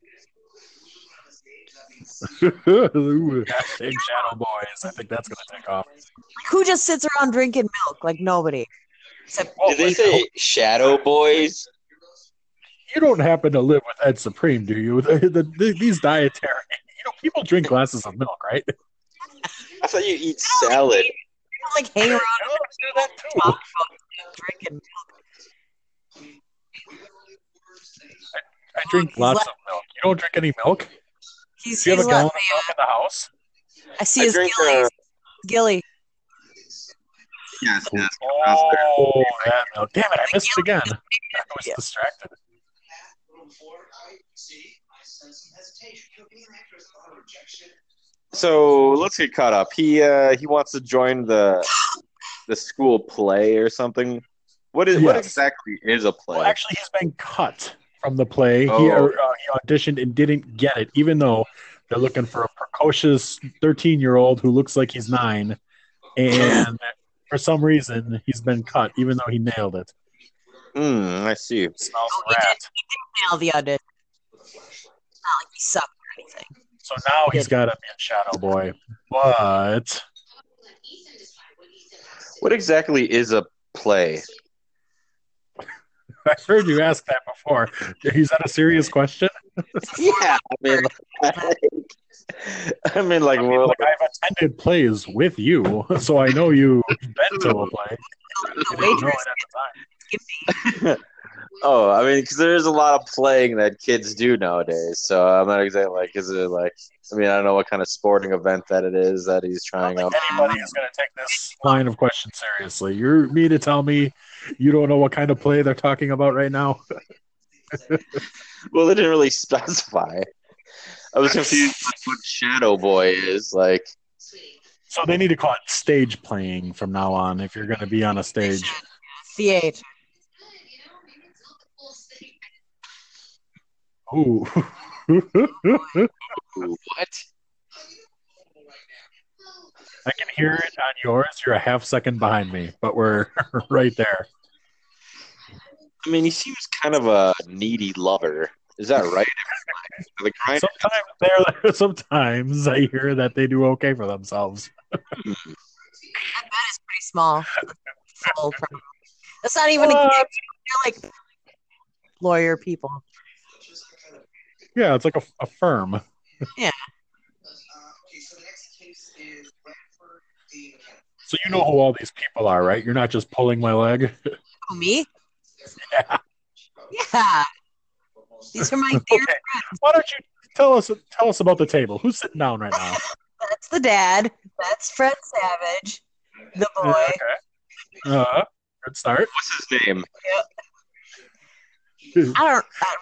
Big Shadow Boys. I think that's going to take off. Like, who just sits around drinking milk? Like nobody. Except, did they say Shadow Boys? You don't happen to live with Ed Supreme, do you? The, the, the, these dietary, you know, people drink glasses of milk, right? I thought you eat salad. I don't like hang around and talk about drinking milk. I, I drink lots left. of milk. You don't drink any milk? He's, do you have a gallon of milk in the house? I see I his drink, gillies. Uh, Gilly. Yes, yes. Oh, that milk. Damn it, I missed it again. I was yeah. distracted. So let's get caught up. He uh, he wants to join the the school play or something. What is yes. what exactly is a play? Well, actually, he's been cut from the play. Oh. He, uh, he auditioned and didn't get it, even though they're looking for a precocious thirteen-year-old who looks like he's nine, and for some reason he's been cut, even though he nailed it. Mm, I see. It smells no, rat. He didn't nail the audition. It's not like he sucked or anything. So now he's got to be a Shadow Boy. But what exactly is a play? I've heard you ask that before. Is that a serious question? Yeah. I mean, like, I mean, like, I mean, well, like I've attended plays with you, so I know you've been to a play. You didn't know it at the time. Oh, I mean, because there's a lot of playing that kids do nowadays, so I'm not exactly like, is it like, I mean, I don't know what kind of sporting event that it is that he's trying out. Anybody is going to take this line of question seriously. You're me to tell me you don't know what kind of play they're talking about right now? Well, they didn't really specify. I was confused with what Shadow Boy is, like. So they need to call it stage playing from now on if you're going to be on a stage. Theater. Ooh. What? I can hear it on yours. You're a half second behind me, but we're right there. I mean, he seems kind of a needy lover. Is that right? sometimes, they're, sometimes I hear that they do okay for themselves. That bed is pretty small. That's not even uh, a kid. They're like lawyer people. Yeah, it's like a, a firm. Yeah. So you know who all these people are, right? You're not just pulling my leg. Oh, me? Yeah. Yeah. These are my dear okay. friends. Why don't you tell us tell us about the table? Who's sitting down right now? That's the dad. That's Fred Savage, the boy. Uh, okay. Uh, good start. What's his name? Yep. I don't, I don't.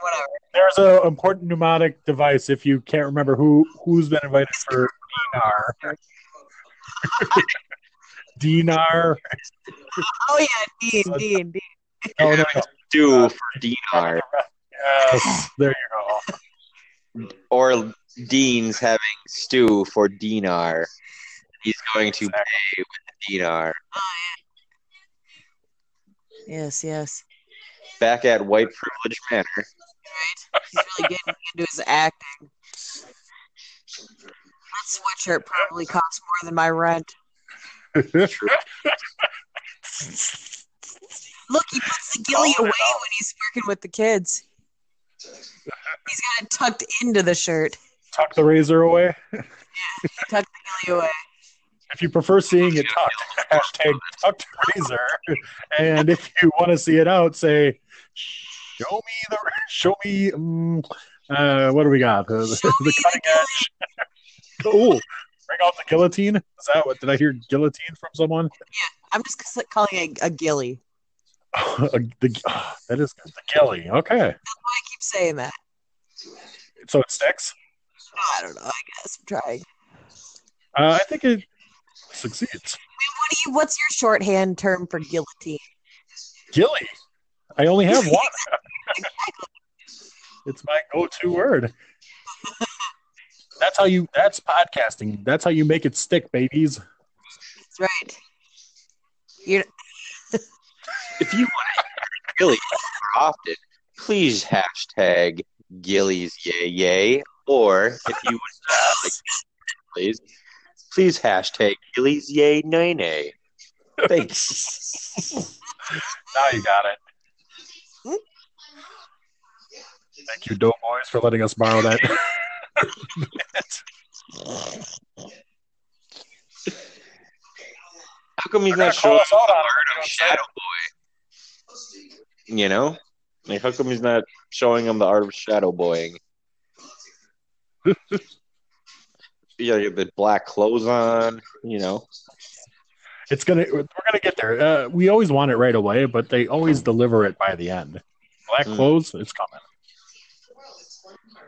Whatever. There's an important mnemonic device if you can't remember who who's been invited for Dinar. Dinar. Oh yeah, Dean, so, Dean, Dean. Oh no, no. Do for Dinar. Yes, there you go. Or Dean's having stew for Dinar. He's going to exactly. pay with Dinar. Oh, yeah. Yes, yes. Back at white privilege manner. Right. He's really getting into his acting. That sweatshirt probably costs more than my rent. Look, he puts the gilly away when he's working with the kids. He's got it tucked into the shirt. Tuck the razor away? Yeah, tuck the gilly away. If you prefer seeing it tucked, hashtag tucked razor. And if you want to see it out, say, show me the, show me, um, uh, what do we got? The, the, the cutting edge. Oh, bring out the guillotine. Is that what, did I hear guillotine from someone? Yeah, I'm just calling it a, a gilly. a, the, oh, that is good. The gilly, okay. That's why I keep saying that. So it sticks? Oh, I don't know, I guess. I'm trying. Uh, I think it succeeds. What do you, what's your shorthand term for guillotine? Gilly. I only have one. Exactly. It's my go-to word. That's how you, that's podcasting. That's how you make it stick, babies. That's right. You're... If you want to hear Gillies more often, please hashtag Gillies Yay Yay. Or if you would uh, like, please, please hashtag Gillies Yay Nay Nay. Thanks. Now you got it. Hmm? Thank you, Doughboys, for letting us borrow that. How come he's They're not showing us the art of Shadow Boy? You know? Like, how come he's not showing him the art of shadow boying? You know, you have the black clothes on, you know. It's gonna, we're gonna get there. Uh, we always want it right away, but they always deliver it by the end. Black mm. clothes, it's coming.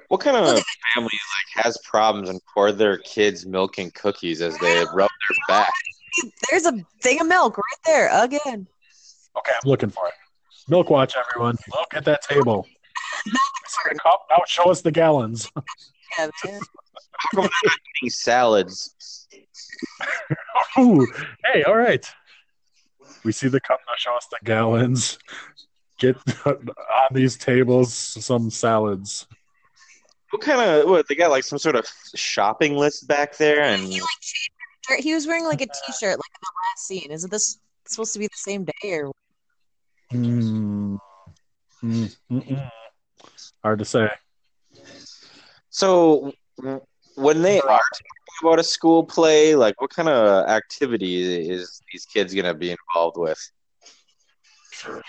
What kind of family like has problems and pour their kids milk and cookies as they rub their back? There's a thing of milk right there again. Okay, I'm looking for it. Milk watch, everyone. Look at that table. Cup, now show us the gallons. Yeah, man. I'm not eating salads. Ooh, hey, all right. We see the cup, now show us the gallons. Get on these tables some salads. What kind of, what, they got like some sort of shopping list back there? And he, like, he was wearing like a t-shirt, like in the last scene. Is it this supposed to be the same day or? Mm. Mm. Mm-mm. Hard to say. So, when they are talking about a school play, like what kind of activity is these kids going to be involved with? Probably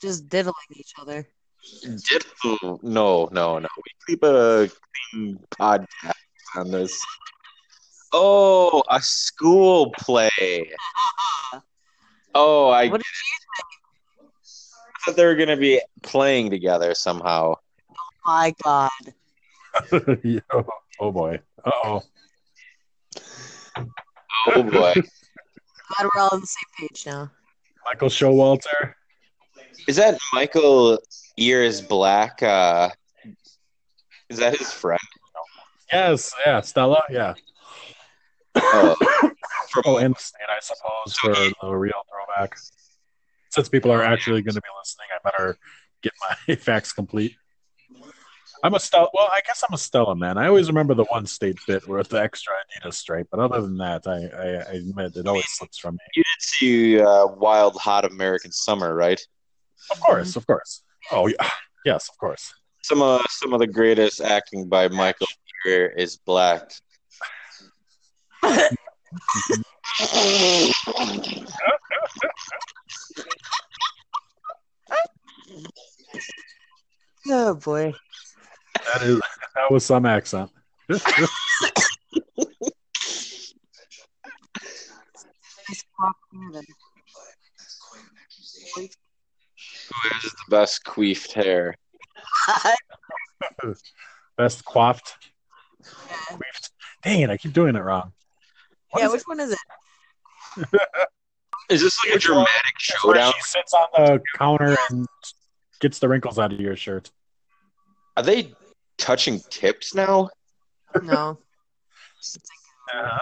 just diddling each other. No, no, no. We keep a clean podcast on this. Oh, a school play. Oh, I. What did you think? I thought they were going to be playing together somehow. Oh, my God. Yo, oh, boy. Uh-oh. Oh, boy. Glad we're all on the same page now. Michael Showalter. Is that Michael Ears Black? Uh, is that his friend? Yes, yeah, Stella, yeah. Uh, for, oh, and, and I suppose for the real throwback. Since people are actually going to be listening, I better get my facts complete. I'm a Stella. Well, I guess I'm a Stella man. I always remember the one state bit with the extra Adidas stripe, but other than that, I, I, I admit it always slips from me. You did see uh, Wild Hot American Summer, right? Of course, of course. Oh yeah, yes, of course. Some uh, some of the greatest acting by Michael here is Black. Oh boy. That is that was some accent. Who has the best queefed hair? Best coiffed? Queefed. Dang it, I keep doing it wrong. What yeah, which it? one is it? Is this like which a dramatic showdown? She sits on the counter and gets the wrinkles out of your shirt. Are they touching tips now? No. Uh-huh.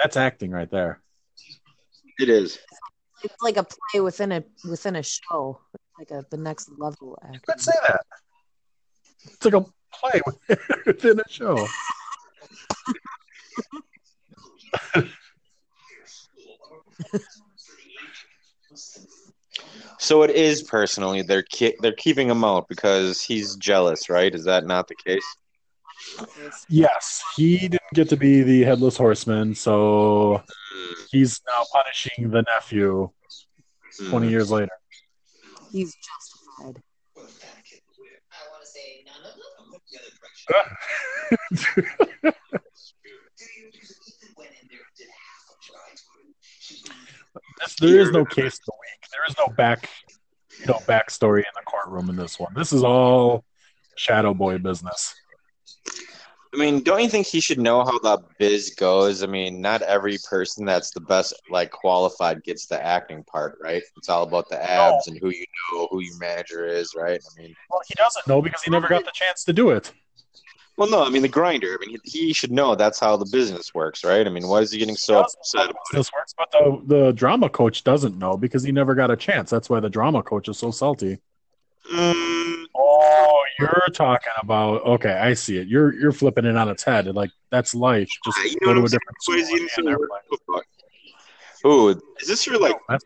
That's acting right there. It is. It's like a play within a within a show. It's like a the next level. Acting. You could say that. It's like a play within a show. So it is personally they're ki- they're keeping him out because he's jealous, right? Is that not the case? Yes, he didn't get to be the headless horseman, so he's now punishing the nephew twenty years later. He's justified. There is no case of the week. There is no back, you know, backstory in the courtroom in this one. This is all Shadow Boy business. I mean, don't you think he should know how the biz goes? I mean, not every person that's the best, like, qualified gets the acting part, right? It's all about the abs no. and who you know, who your manager is, right? I mean, well, he doesn't know because he never got the chance to do it. Well, no, I mean, the grinder. I mean, he should know that's how the business works, right? I mean, why is he getting so he upset about this? Works, but the, the drama coach doesn't know because he never got a chance. That's why the drama coach is so salty. Mm. Oh, you're talking about okay. I see it. You're you're flipping it on its head. And like that's life. Just yeah, you know go to a different. Oh, is this your like no,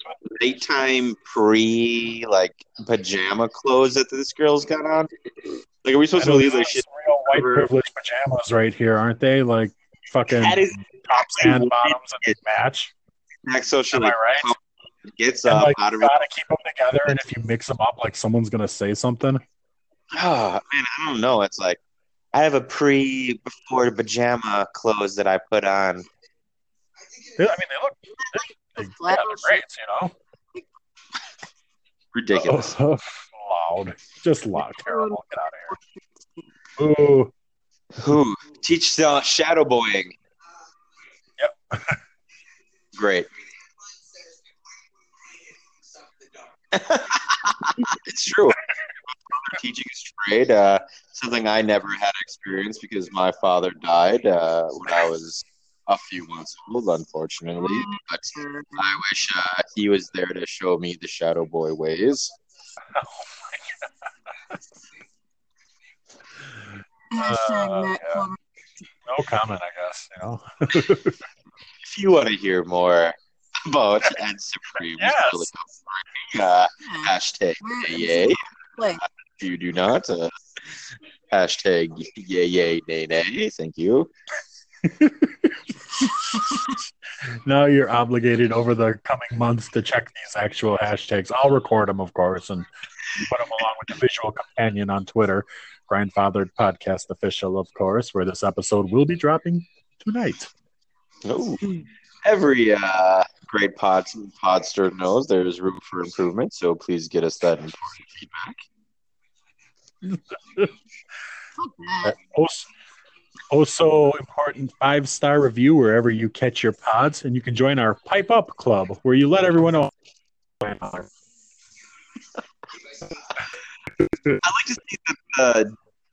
nighttime pre like pajama clothes that this girl's got on? Like, are we supposed to believe like shit? Real white privilege pajamas right here, aren't they? Like fucking is, tops and bottoms that match. Next social, am like, I right? Gets and, up. Like, you gotta re- keep them together, and if you mix them up, like someone's gonna say something. Oh man, I don't know. It's like I have a pre before pajama clothes that I put on. I mean, they look they, yeah, great, you know. Ridiculous, oh, loud, just loud, terrible. Get out of here. Ooh, who teach uh, shadow boying? Yep, great. It's true. Teaching is trade, uh, something I never had experience because my father died uh, when I was a few months old, unfortunately. But I wish uh, he was there to show me the shadow boy ways. Oh my god! uh, yeah. No comment, I guess. You know, if you want to hear more about Ed Supreme, yes. uh, hashtag yay. If you do not, uh, hashtag yay yay nay nay. Thank you. Now you're obligated over the coming months to check these actual hashtags. I'll record them, of course, and put them along with the visual companion on Twitter, Grandfathered Podcast Official, of course, where this episode will be dropping tonight. Oh, every uh, great pod, podster knows there is room for improvement, so please get us that important feedback. uh, also, also important five-star review wherever you catch your pods, and you can join our Pipe Up Club, where you let everyone know. I like to see the uh,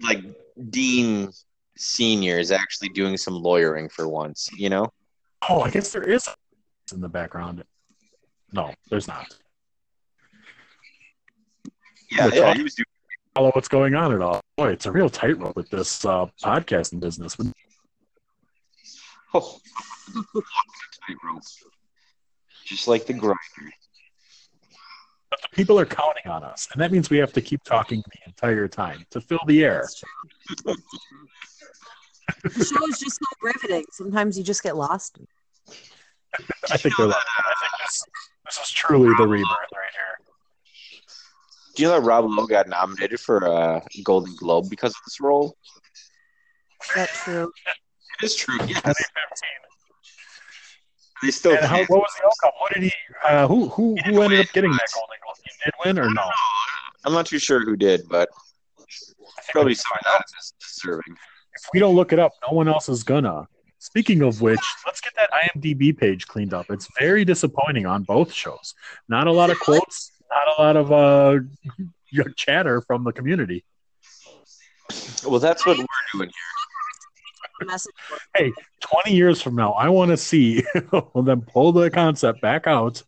like Dean Senior is actually doing some lawyering for once, you know? Oh, I guess there is in the background. No, there's not. Yeah, yeah, yeah he was doing follow what's going on at all. Boy, it's a real tightrope with this uh, podcasting business. Oh, tightrope. Just like the grinder. But the people are counting on us, and that means we have to keep talking the entire time to fill the air. The show is just so riveting. Sometimes you just get lost. I think they're. That, I think this, this is truly Rob the rebirth Lowe. Right here. Do you know that Rob Lowe got nominated for a Golden Globe because of this role? Is that true? It is true. Yes. twenty fifteen They still. And how, what was the outcome? What did he? Uh, who who he who ended win, up getting that Golden Globe? He did win or no? I'm not too sure who did, but probably someone that is deserving. If we don't look it up, no one else is gonna. Speaking of which, let's get that I M D B page cleaned up. It's very disappointing on both shows. Not a lot of quotes, not a lot of uh, chatter from the community. Well, that's what we're doing here. Hey, twenty years from now, I want to see them pull the concept back out.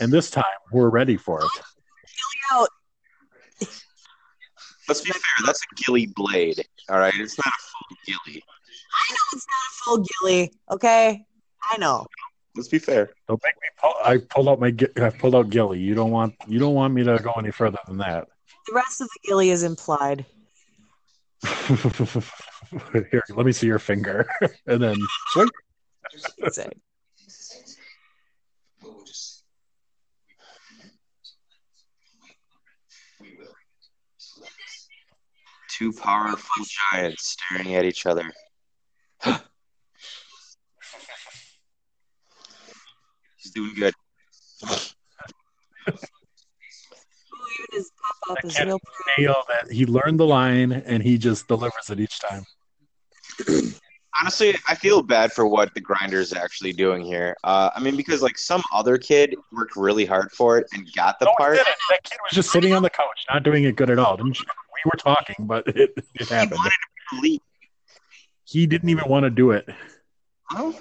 And this time, we're ready for it. Let's be fair, that's a ghillie blade, all right? It's not a full ghillie. I know it's not a full ghillie, okay? I know. Let's be fair. Don't make me pull. I pulled out my. I pulled out ghillie. You don't want. You don't want me to go any further than that. The rest of the ghillie is implied. Here, let me see your finger, and then. Exactly. Two powerful giants staring at each other. He's doing good. That kid nailed it. He learned the line, and he just delivers it each time. Honestly, I feel bad for what the Grinders actually doing here. Uh, I mean, because like some other kid worked really hard for it and got the no, part. Didn't. That kid was just sitting on the couch, not doing it good at all. Didn't you? We were talking, but it, it happened. He wanted to leave. He didn't even want to do it. Oh.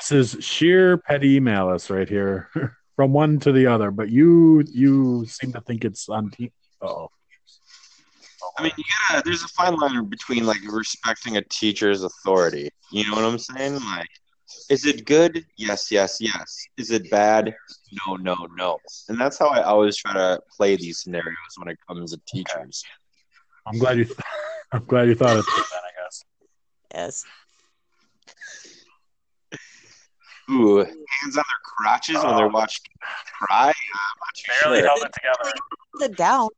This is sheer petty malice right here, from one to the other. But you, you seem to think it's on team. Oh. I mean, you gotta, there's a fine line between like respecting a teacher's authority. You know what I'm saying? Like, is it good? Yes, yes, yes. Is it bad? No, no, no. And that's how I always try to play these scenarios when it comes to teachers. I'm glad you. Th- I'm glad you thought of that. I guess. Yes. Ooh, hands on their crotches oh. when they're watching cry. Barely sure. held it together. The down.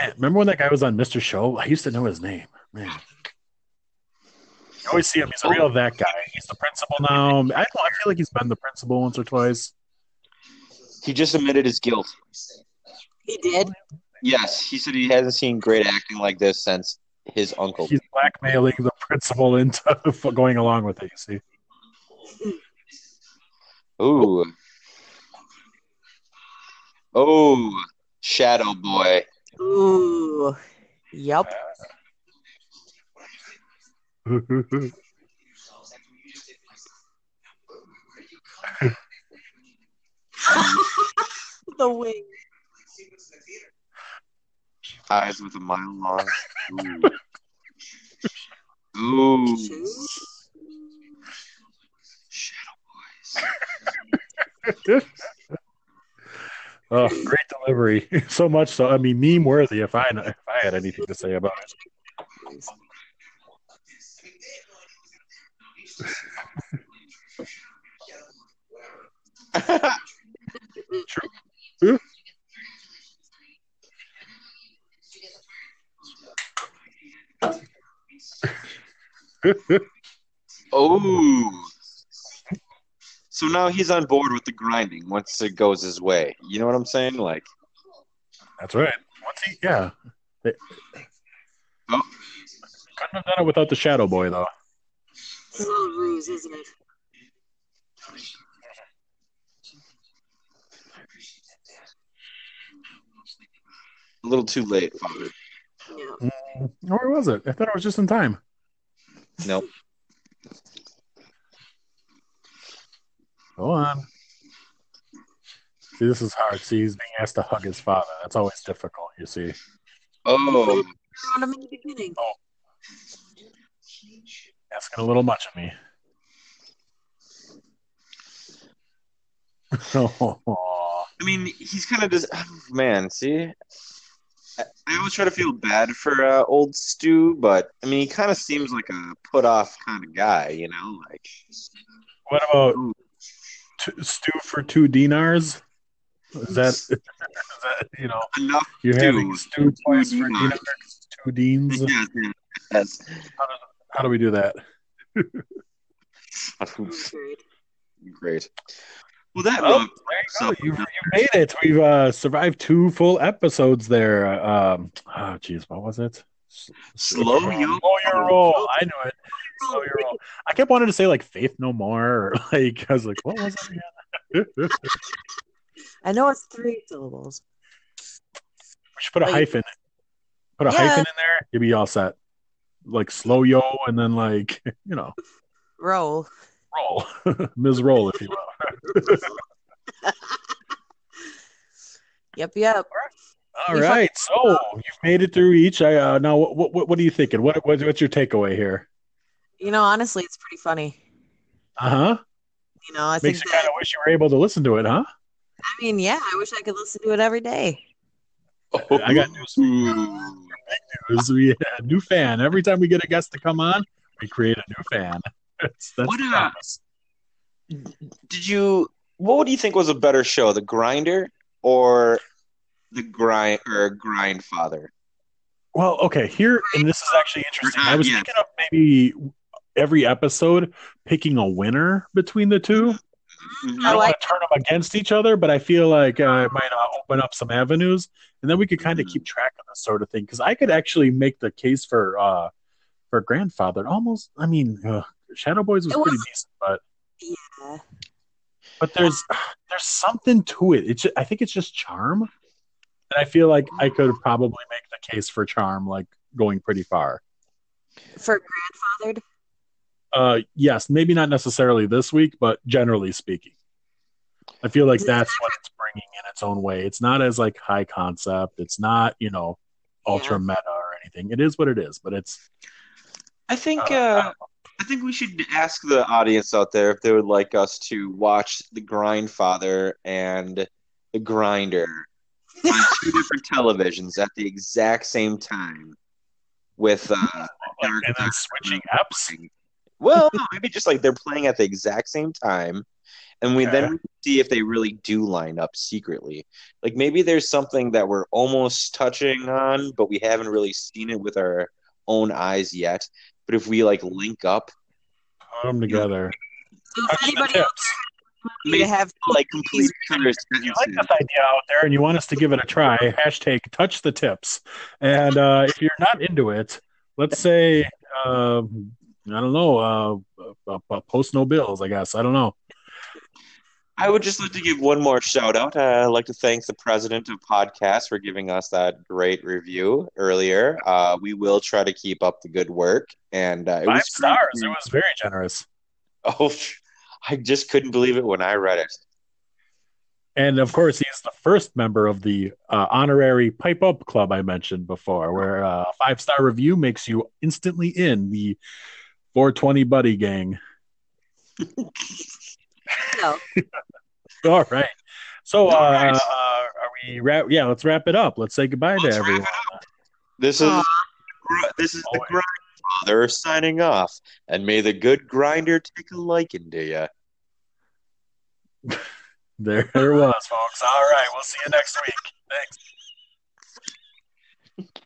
Man, remember when that guy was on Mister Show? I used to know his name. Man, you always see him. He's a real that guy. He's the principal now. I don't know, I feel like he's been the principal once or twice. He just admitted his guilt. He did. Yes, he said he hasn't seen great acting like this since his uncle. He's blackmailing the principal into going along with it. You see? Ooh. Oh, Shadow Boy. Ooh, yep. The wing. Eyes with a mile long. Ooh. Ooh. Shadow Boys. Oh, great delivery. So much so. I mean, meme worthy if I, if I had anything to say about it. True. Oh. So now he's on board with the grinding once it goes his way. You know what I'm saying? Like, that's right. Once he, yeah. They, oh. Couldn't have done it without the Shadow Boy, though. It's all ruse, isn't it? A little too late, Father. Yeah. Mm, where was it? I thought it was just in time. Nope. Go on. See, this is hard. See, he's being asked to hug his father. That's always difficult, you see. Oh. oh. Asking a little much of me. I mean, he's kind of just... Man, see? I, I always try to feel bad for uh, old Stu, but, I mean, he kind of seems like a put-off kind of guy, you know? Like... What about... Ooh. Stew for two dinars? Is that, is that you know, enough you're stew. Having stew twice for dinars, two deans? Yes, yes. How, do, how do we do that? Great. Well, that oh, so you, you made it. We've uh, survived two full episodes there. Um, oh, geez, what was it? Slow, Slow your roll. Slow your roll. I know it. Slow your roll. I kept wanting to say like Faith No More. Or, like I was like, what was it again? I know it's three syllables. We should put a like, hyphen. Put a yeah. hyphen in there. You'll be all set. Like slow yo, and then like you know, roll, roll, Miz Roll, if you will. yep, yep. All we right, so you've made it through each. I uh, now, what, what what are you thinking? What, what what's your takeaway here? You know, honestly, it's pretty funny. Uh huh. You know, I makes think you kind of wish you were able to listen to it, huh? I mean, yeah, I wish I could listen to it every day. Oh, I got news. Big news. We had a new fan every time we get a guest to come on. We create a new fan. That's, that's what uh, did you? What do you think was a better show, The Grinder or? The grind or Grandfathered. Well, okay, here and this is actually interesting. I was yes. thinking of maybe every episode picking a winner between the two. Mm-hmm. I don't I like want to turn them against each other, but I feel like uh, it might uh, open up some avenues, and then we could kind of mm-hmm. keep track of this sort of thing because I could actually make the case for uh, for Grandfathered, almost, I mean, ugh, Shadow Boys was, was pretty decent, but yeah. But there's there's something to it. It's just, I think it's just charm, and I feel like I could probably make the case for charm, like going pretty far. For Grandfathered? Uh, yes, maybe not necessarily this week, but generally speaking, I feel like that's what it's bringing in its own way. It's not as like high concept. It's not, you know, ultra yeah. meta or anything. It is what it is, but it's. I think. Uh, uh... I I think we should ask the audience out there if they would like us to watch The Grindfather and The Grinder on two different televisions at the exact same time with uh, and then switching apps. Well, maybe just like they're playing at the exact same time, and we okay. then see if they really do line up secretly. Like maybe there's something that we're almost touching on, but we haven't really seen it with our own eyes yet. But if we like link up, put them together. So if anybody else may have like complete colors. If you like this idea out there and you want us to give it a try, hashtag touch the tips. And uh, if you're not into it, let's say uh, I don't know, uh, uh, post no bills. I guess I don't know. I would just like to give one more shout out. Uh, I'd like to thank the president of podcasts for giving us that great review earlier. Uh, we will try to keep up the good work. And uh, it Five was stars. Great. It was very generous. Oh, I just couldn't believe it when I read it. And of course, he's the first member of the uh, honorary Pipe Up Club I mentioned before, where uh, a five star review makes you instantly in the four twenty buddy gang. No. All right. So, uh, uh, are we wrap? Yeah, let's wrap it up. Let's say goodbye let's to everyone. This is this is the Grindfather signing off, and may the good grinder take a liking to you. There it was, folks. All right, we'll see you next week. Thanks.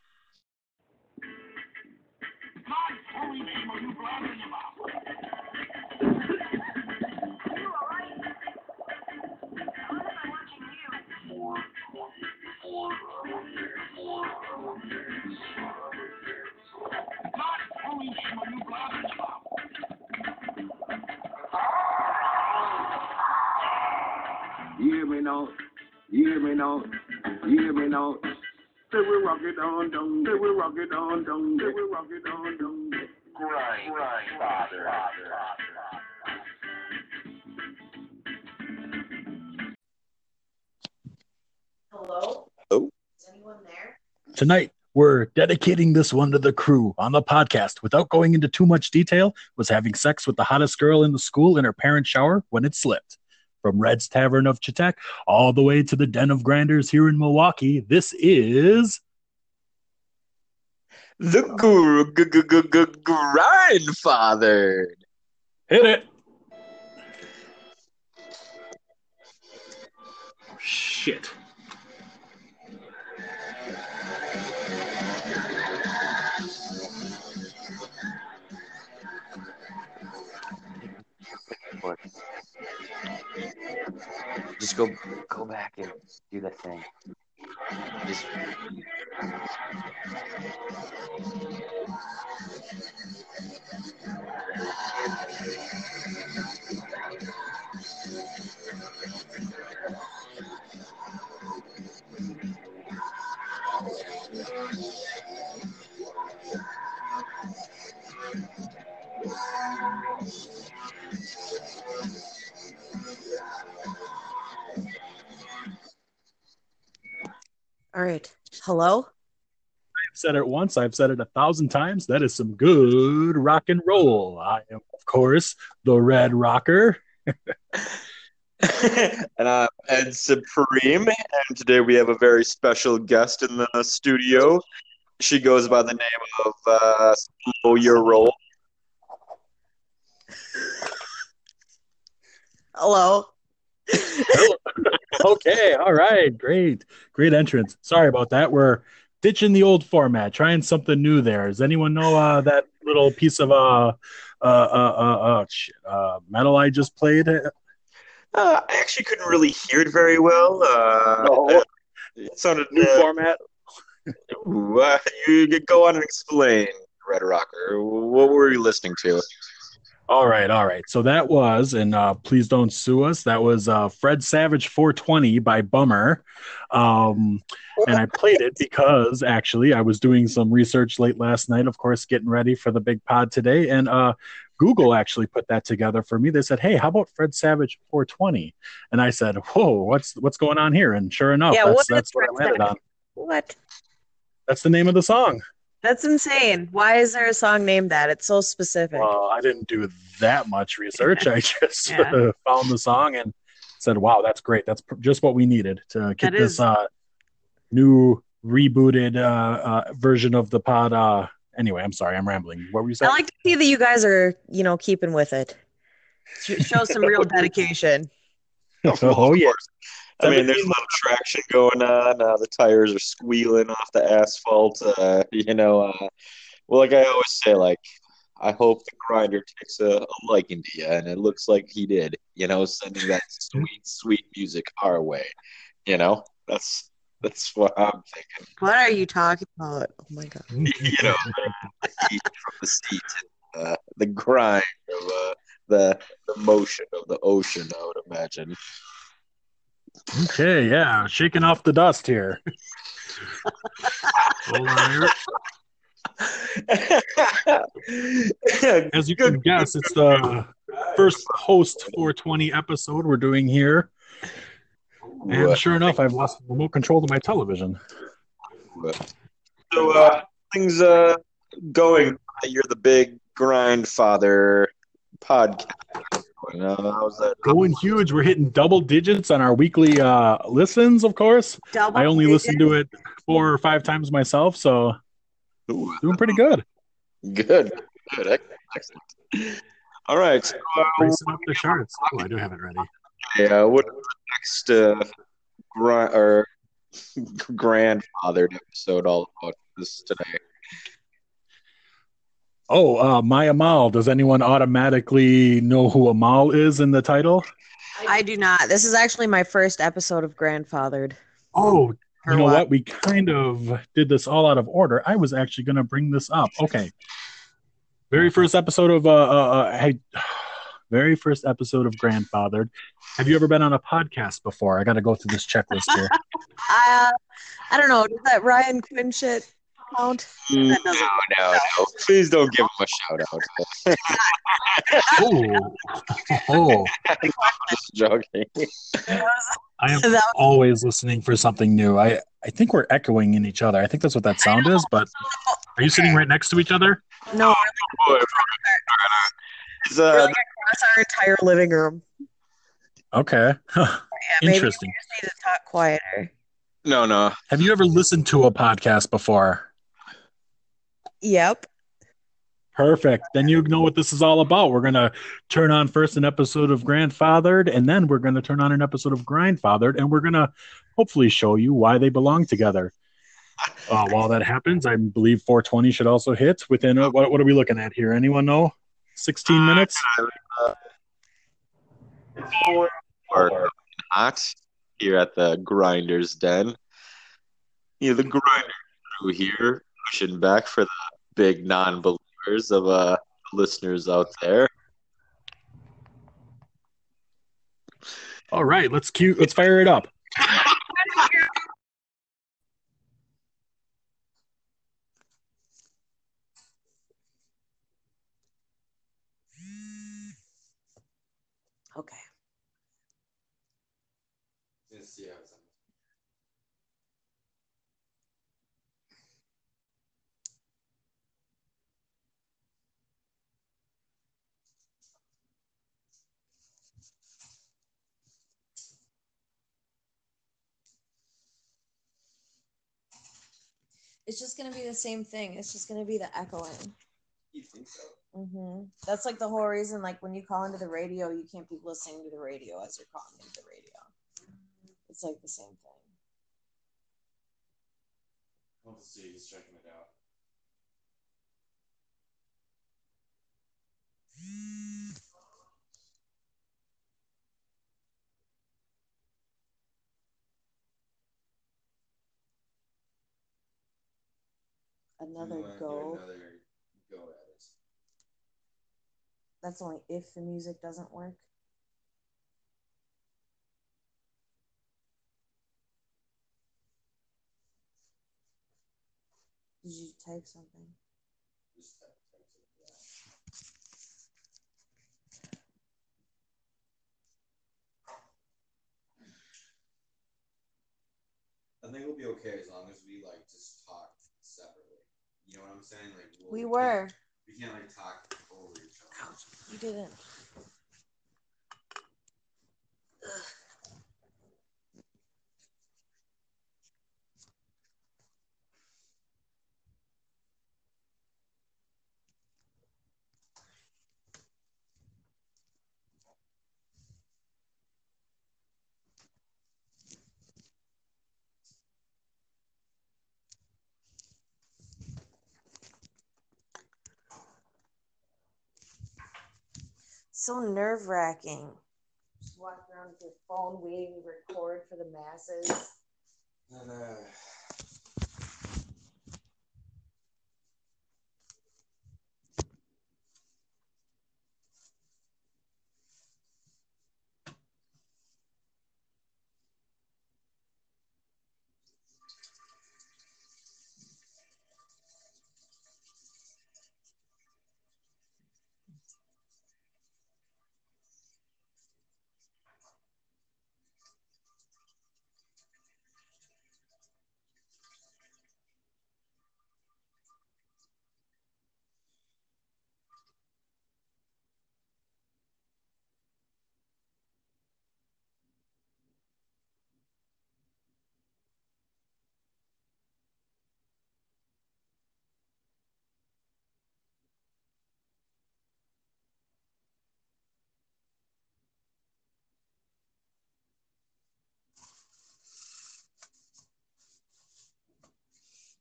My holy name, are you blabbering about? Not only name are you blabbing about. You hear me now? You hear me now? You hear me now? Say we rock it on, don't. Say we rock it on, don't. Say we rock it on, don't. Grind, grind, father, father, father. Hello? Hello? Is anyone there? Tonight, we're dedicating this one to the crew on the podcast. Without going into too much detail, was having sex with the hottest girl in the school in her parents' shower when it slipped. From Red's Tavern of Chateau all the way to the Den of Grinders here in Milwaukee, this is... The Guru Grindfathered. Hit it. Oh, shit. Just go go back and do that thing. Just... All right. Hello? I've said it once. I've said it a thousand times. That is some good rock and roll. I am, of course, the Red Rocker. And I'm Ed Supreme. And today we have a very special guest in the studio. She goes by the name of uh, Slow Your Roll. Hello. Okay, all right, great, great entrance. Sorry about that. We're ditching the old format, trying something new. There, does anyone know uh, that little piece of uh, uh, uh, uh, uh, uh metal I just played? Uh, I actually couldn't really hear it very well. Uh, no. It sounded new uh, format. You could go on and explain Red Rocker. What were you listening to? All right, all right. So that was, and uh, please don't sue us, that was uh, Fred Savage four twenty by Bummer. Um, and I played it because, actually, I was doing some research late last night, of course, getting ready for the big pod today. And uh, Google actually put that together for me. They said, hey, how about Fred Savage four twenty? And I said, whoa, what's what's going on here? And sure enough, yeah, that's what, that's what I landed on. What? That's the name of the song. That's insane. Why is there a song named that? It's so specific. Well, I didn't do that much research. I just yeah. found the song and said, wow, that's great. That's pr- just what we needed to get that this uh, new rebooted uh, uh, version of the pod. Uh, anyway, I'm sorry. I'm rambling. What were you saying? I like to see that you guys are, you know, keeping with it. Show some real dedication. Oh, oh yeah. I mean, there's a lot of traction going on. Uh, the tires are squealing off the asphalt. Uh, you know, uh, well, like I always say, like, I hope the grinder takes a, a liking to you, and it looks like he did, you know, sending that sweet, sweet music our way. You know, that's that's what I'm thinking. What are you talking about? Oh, my God. You know, the heat from the seat, uh, the grind of uh, the, the motion of the ocean, I would imagine. Okay, yeah, shaking off the dust here. Hold on here. As you can guess, it's the first post four twenty episode we're doing here. And sure enough, I've lost remote control to my television. So, uh, things uh, going. You're the big Grindfather podcast. Uh, how's that? Going huge. We're hitting double digits on our weekly uh, listens, of course. Double I only digits. Listen to it four or five times myself, so Ooh. Doing pretty good. Good. Good. Excellent. All right. So, uh, Pricing up the charts. Oh, I do have it ready. Yeah. What next uh, gra- or grandfathered episode all about this today? Oh, uh, my Amal. Does anyone automatically know who Amal is in the title? I do not. This is actually my first episode of Grandfathered. Oh, or you know what? what? We kind of did this all out of order. I was actually going to bring this up. Okay. Very first episode of uh, uh, I, very first episode of Grandfathered. Have you ever been on a podcast before? I got to go through this checklist here. I, uh, I don't know. Does that Ryan Quinn shit? No, no, no. Please don't give him a shout out. oh. oh. I'm just joking. I am always listening for something new. I, I think we're echoing in each other. I think that's what that sound is, but are you sitting right next to each other? No. It's uh, like across our entire living room. Okay. Yeah, interesting. Maybe we just need to talk quieter. No, no. Have you ever listened to a podcast before? Yep. Perfect. Then you know what this is all about. We're going to turn on first an episode of Grandfathered, and then we're going to turn on an episode of Grindfathered, and we're going to hopefully show you why they belong together. Uh, while that happens, I believe four twenty should also hit within, uh, what, what are we looking at here? Anyone know? sixteen minutes? Uh, or, or not. Here at the Grinders Den. You know, the grinder crew here, pushing back for the big non-believers of uh, listeners out there. All right, let's cue, let's fire it up. Okay. It's just going to be the same thing. It's just going to be the echoing. You think so? Mm-hmm. That's like the whole reason, like when you call into the radio, you can't be listening to the radio as you're calling into the radio. It's like the same thing. Let's see. He's checking it out. Another go. Another go at it. That's only if the music doesn't work. Did you type something? Just type something. I think we'll be okay as long as we like just talk separately. You know what I'm saying? Like we'll, we were. We can't, we can't like talk over each other. Ouch! You didn't. Ugh. So nerve-wracking. Just walking around with your phone waiting to record for the masses. And, uh...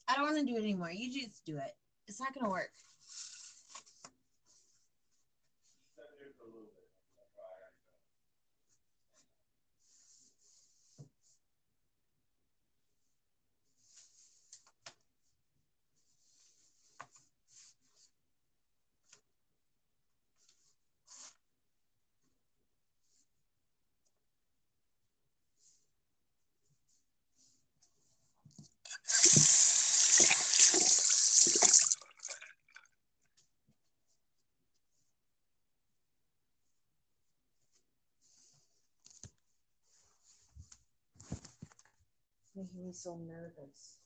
I don't want to do it anymore. You just do it. It's not going to work. Making me so nervous.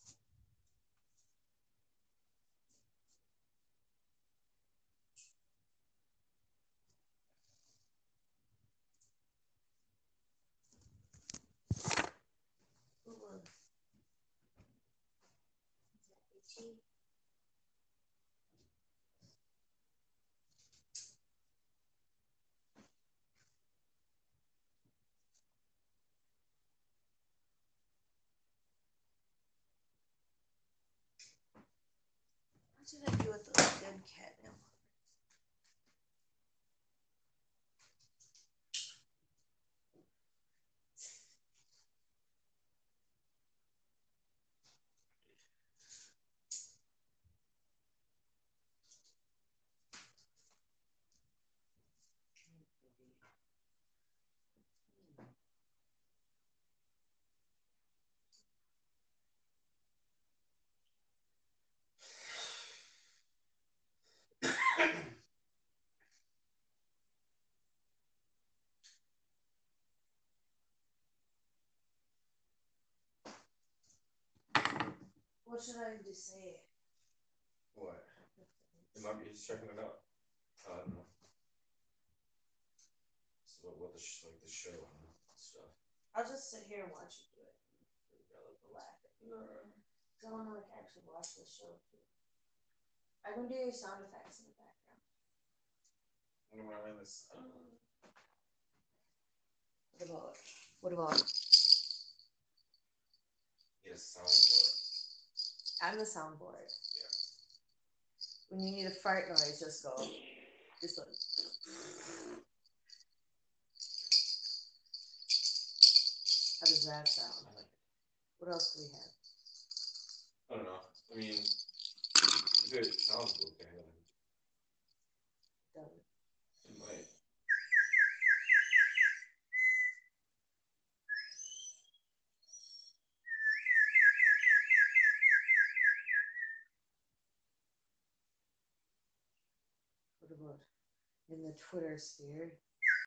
Ooh. Is that itchy? What did I do with those dead catnip? What should I just say? What? It might be just checking it out. Uh, I don't know. So what the sh- like the show and stuff. I'll just sit here and watch you do it. Because I want to like actually watch the show too. I can do your sound effects in the background. I don't know why I'm in this. I don't know. What about? What about? Need a soundboard. I'm the soundboard. Yeah. When you need a fart noise, just go. Just like. How does that sound? What else do we have? I don't know. I mean, if it sounds okay, then about in the Twitter sphere.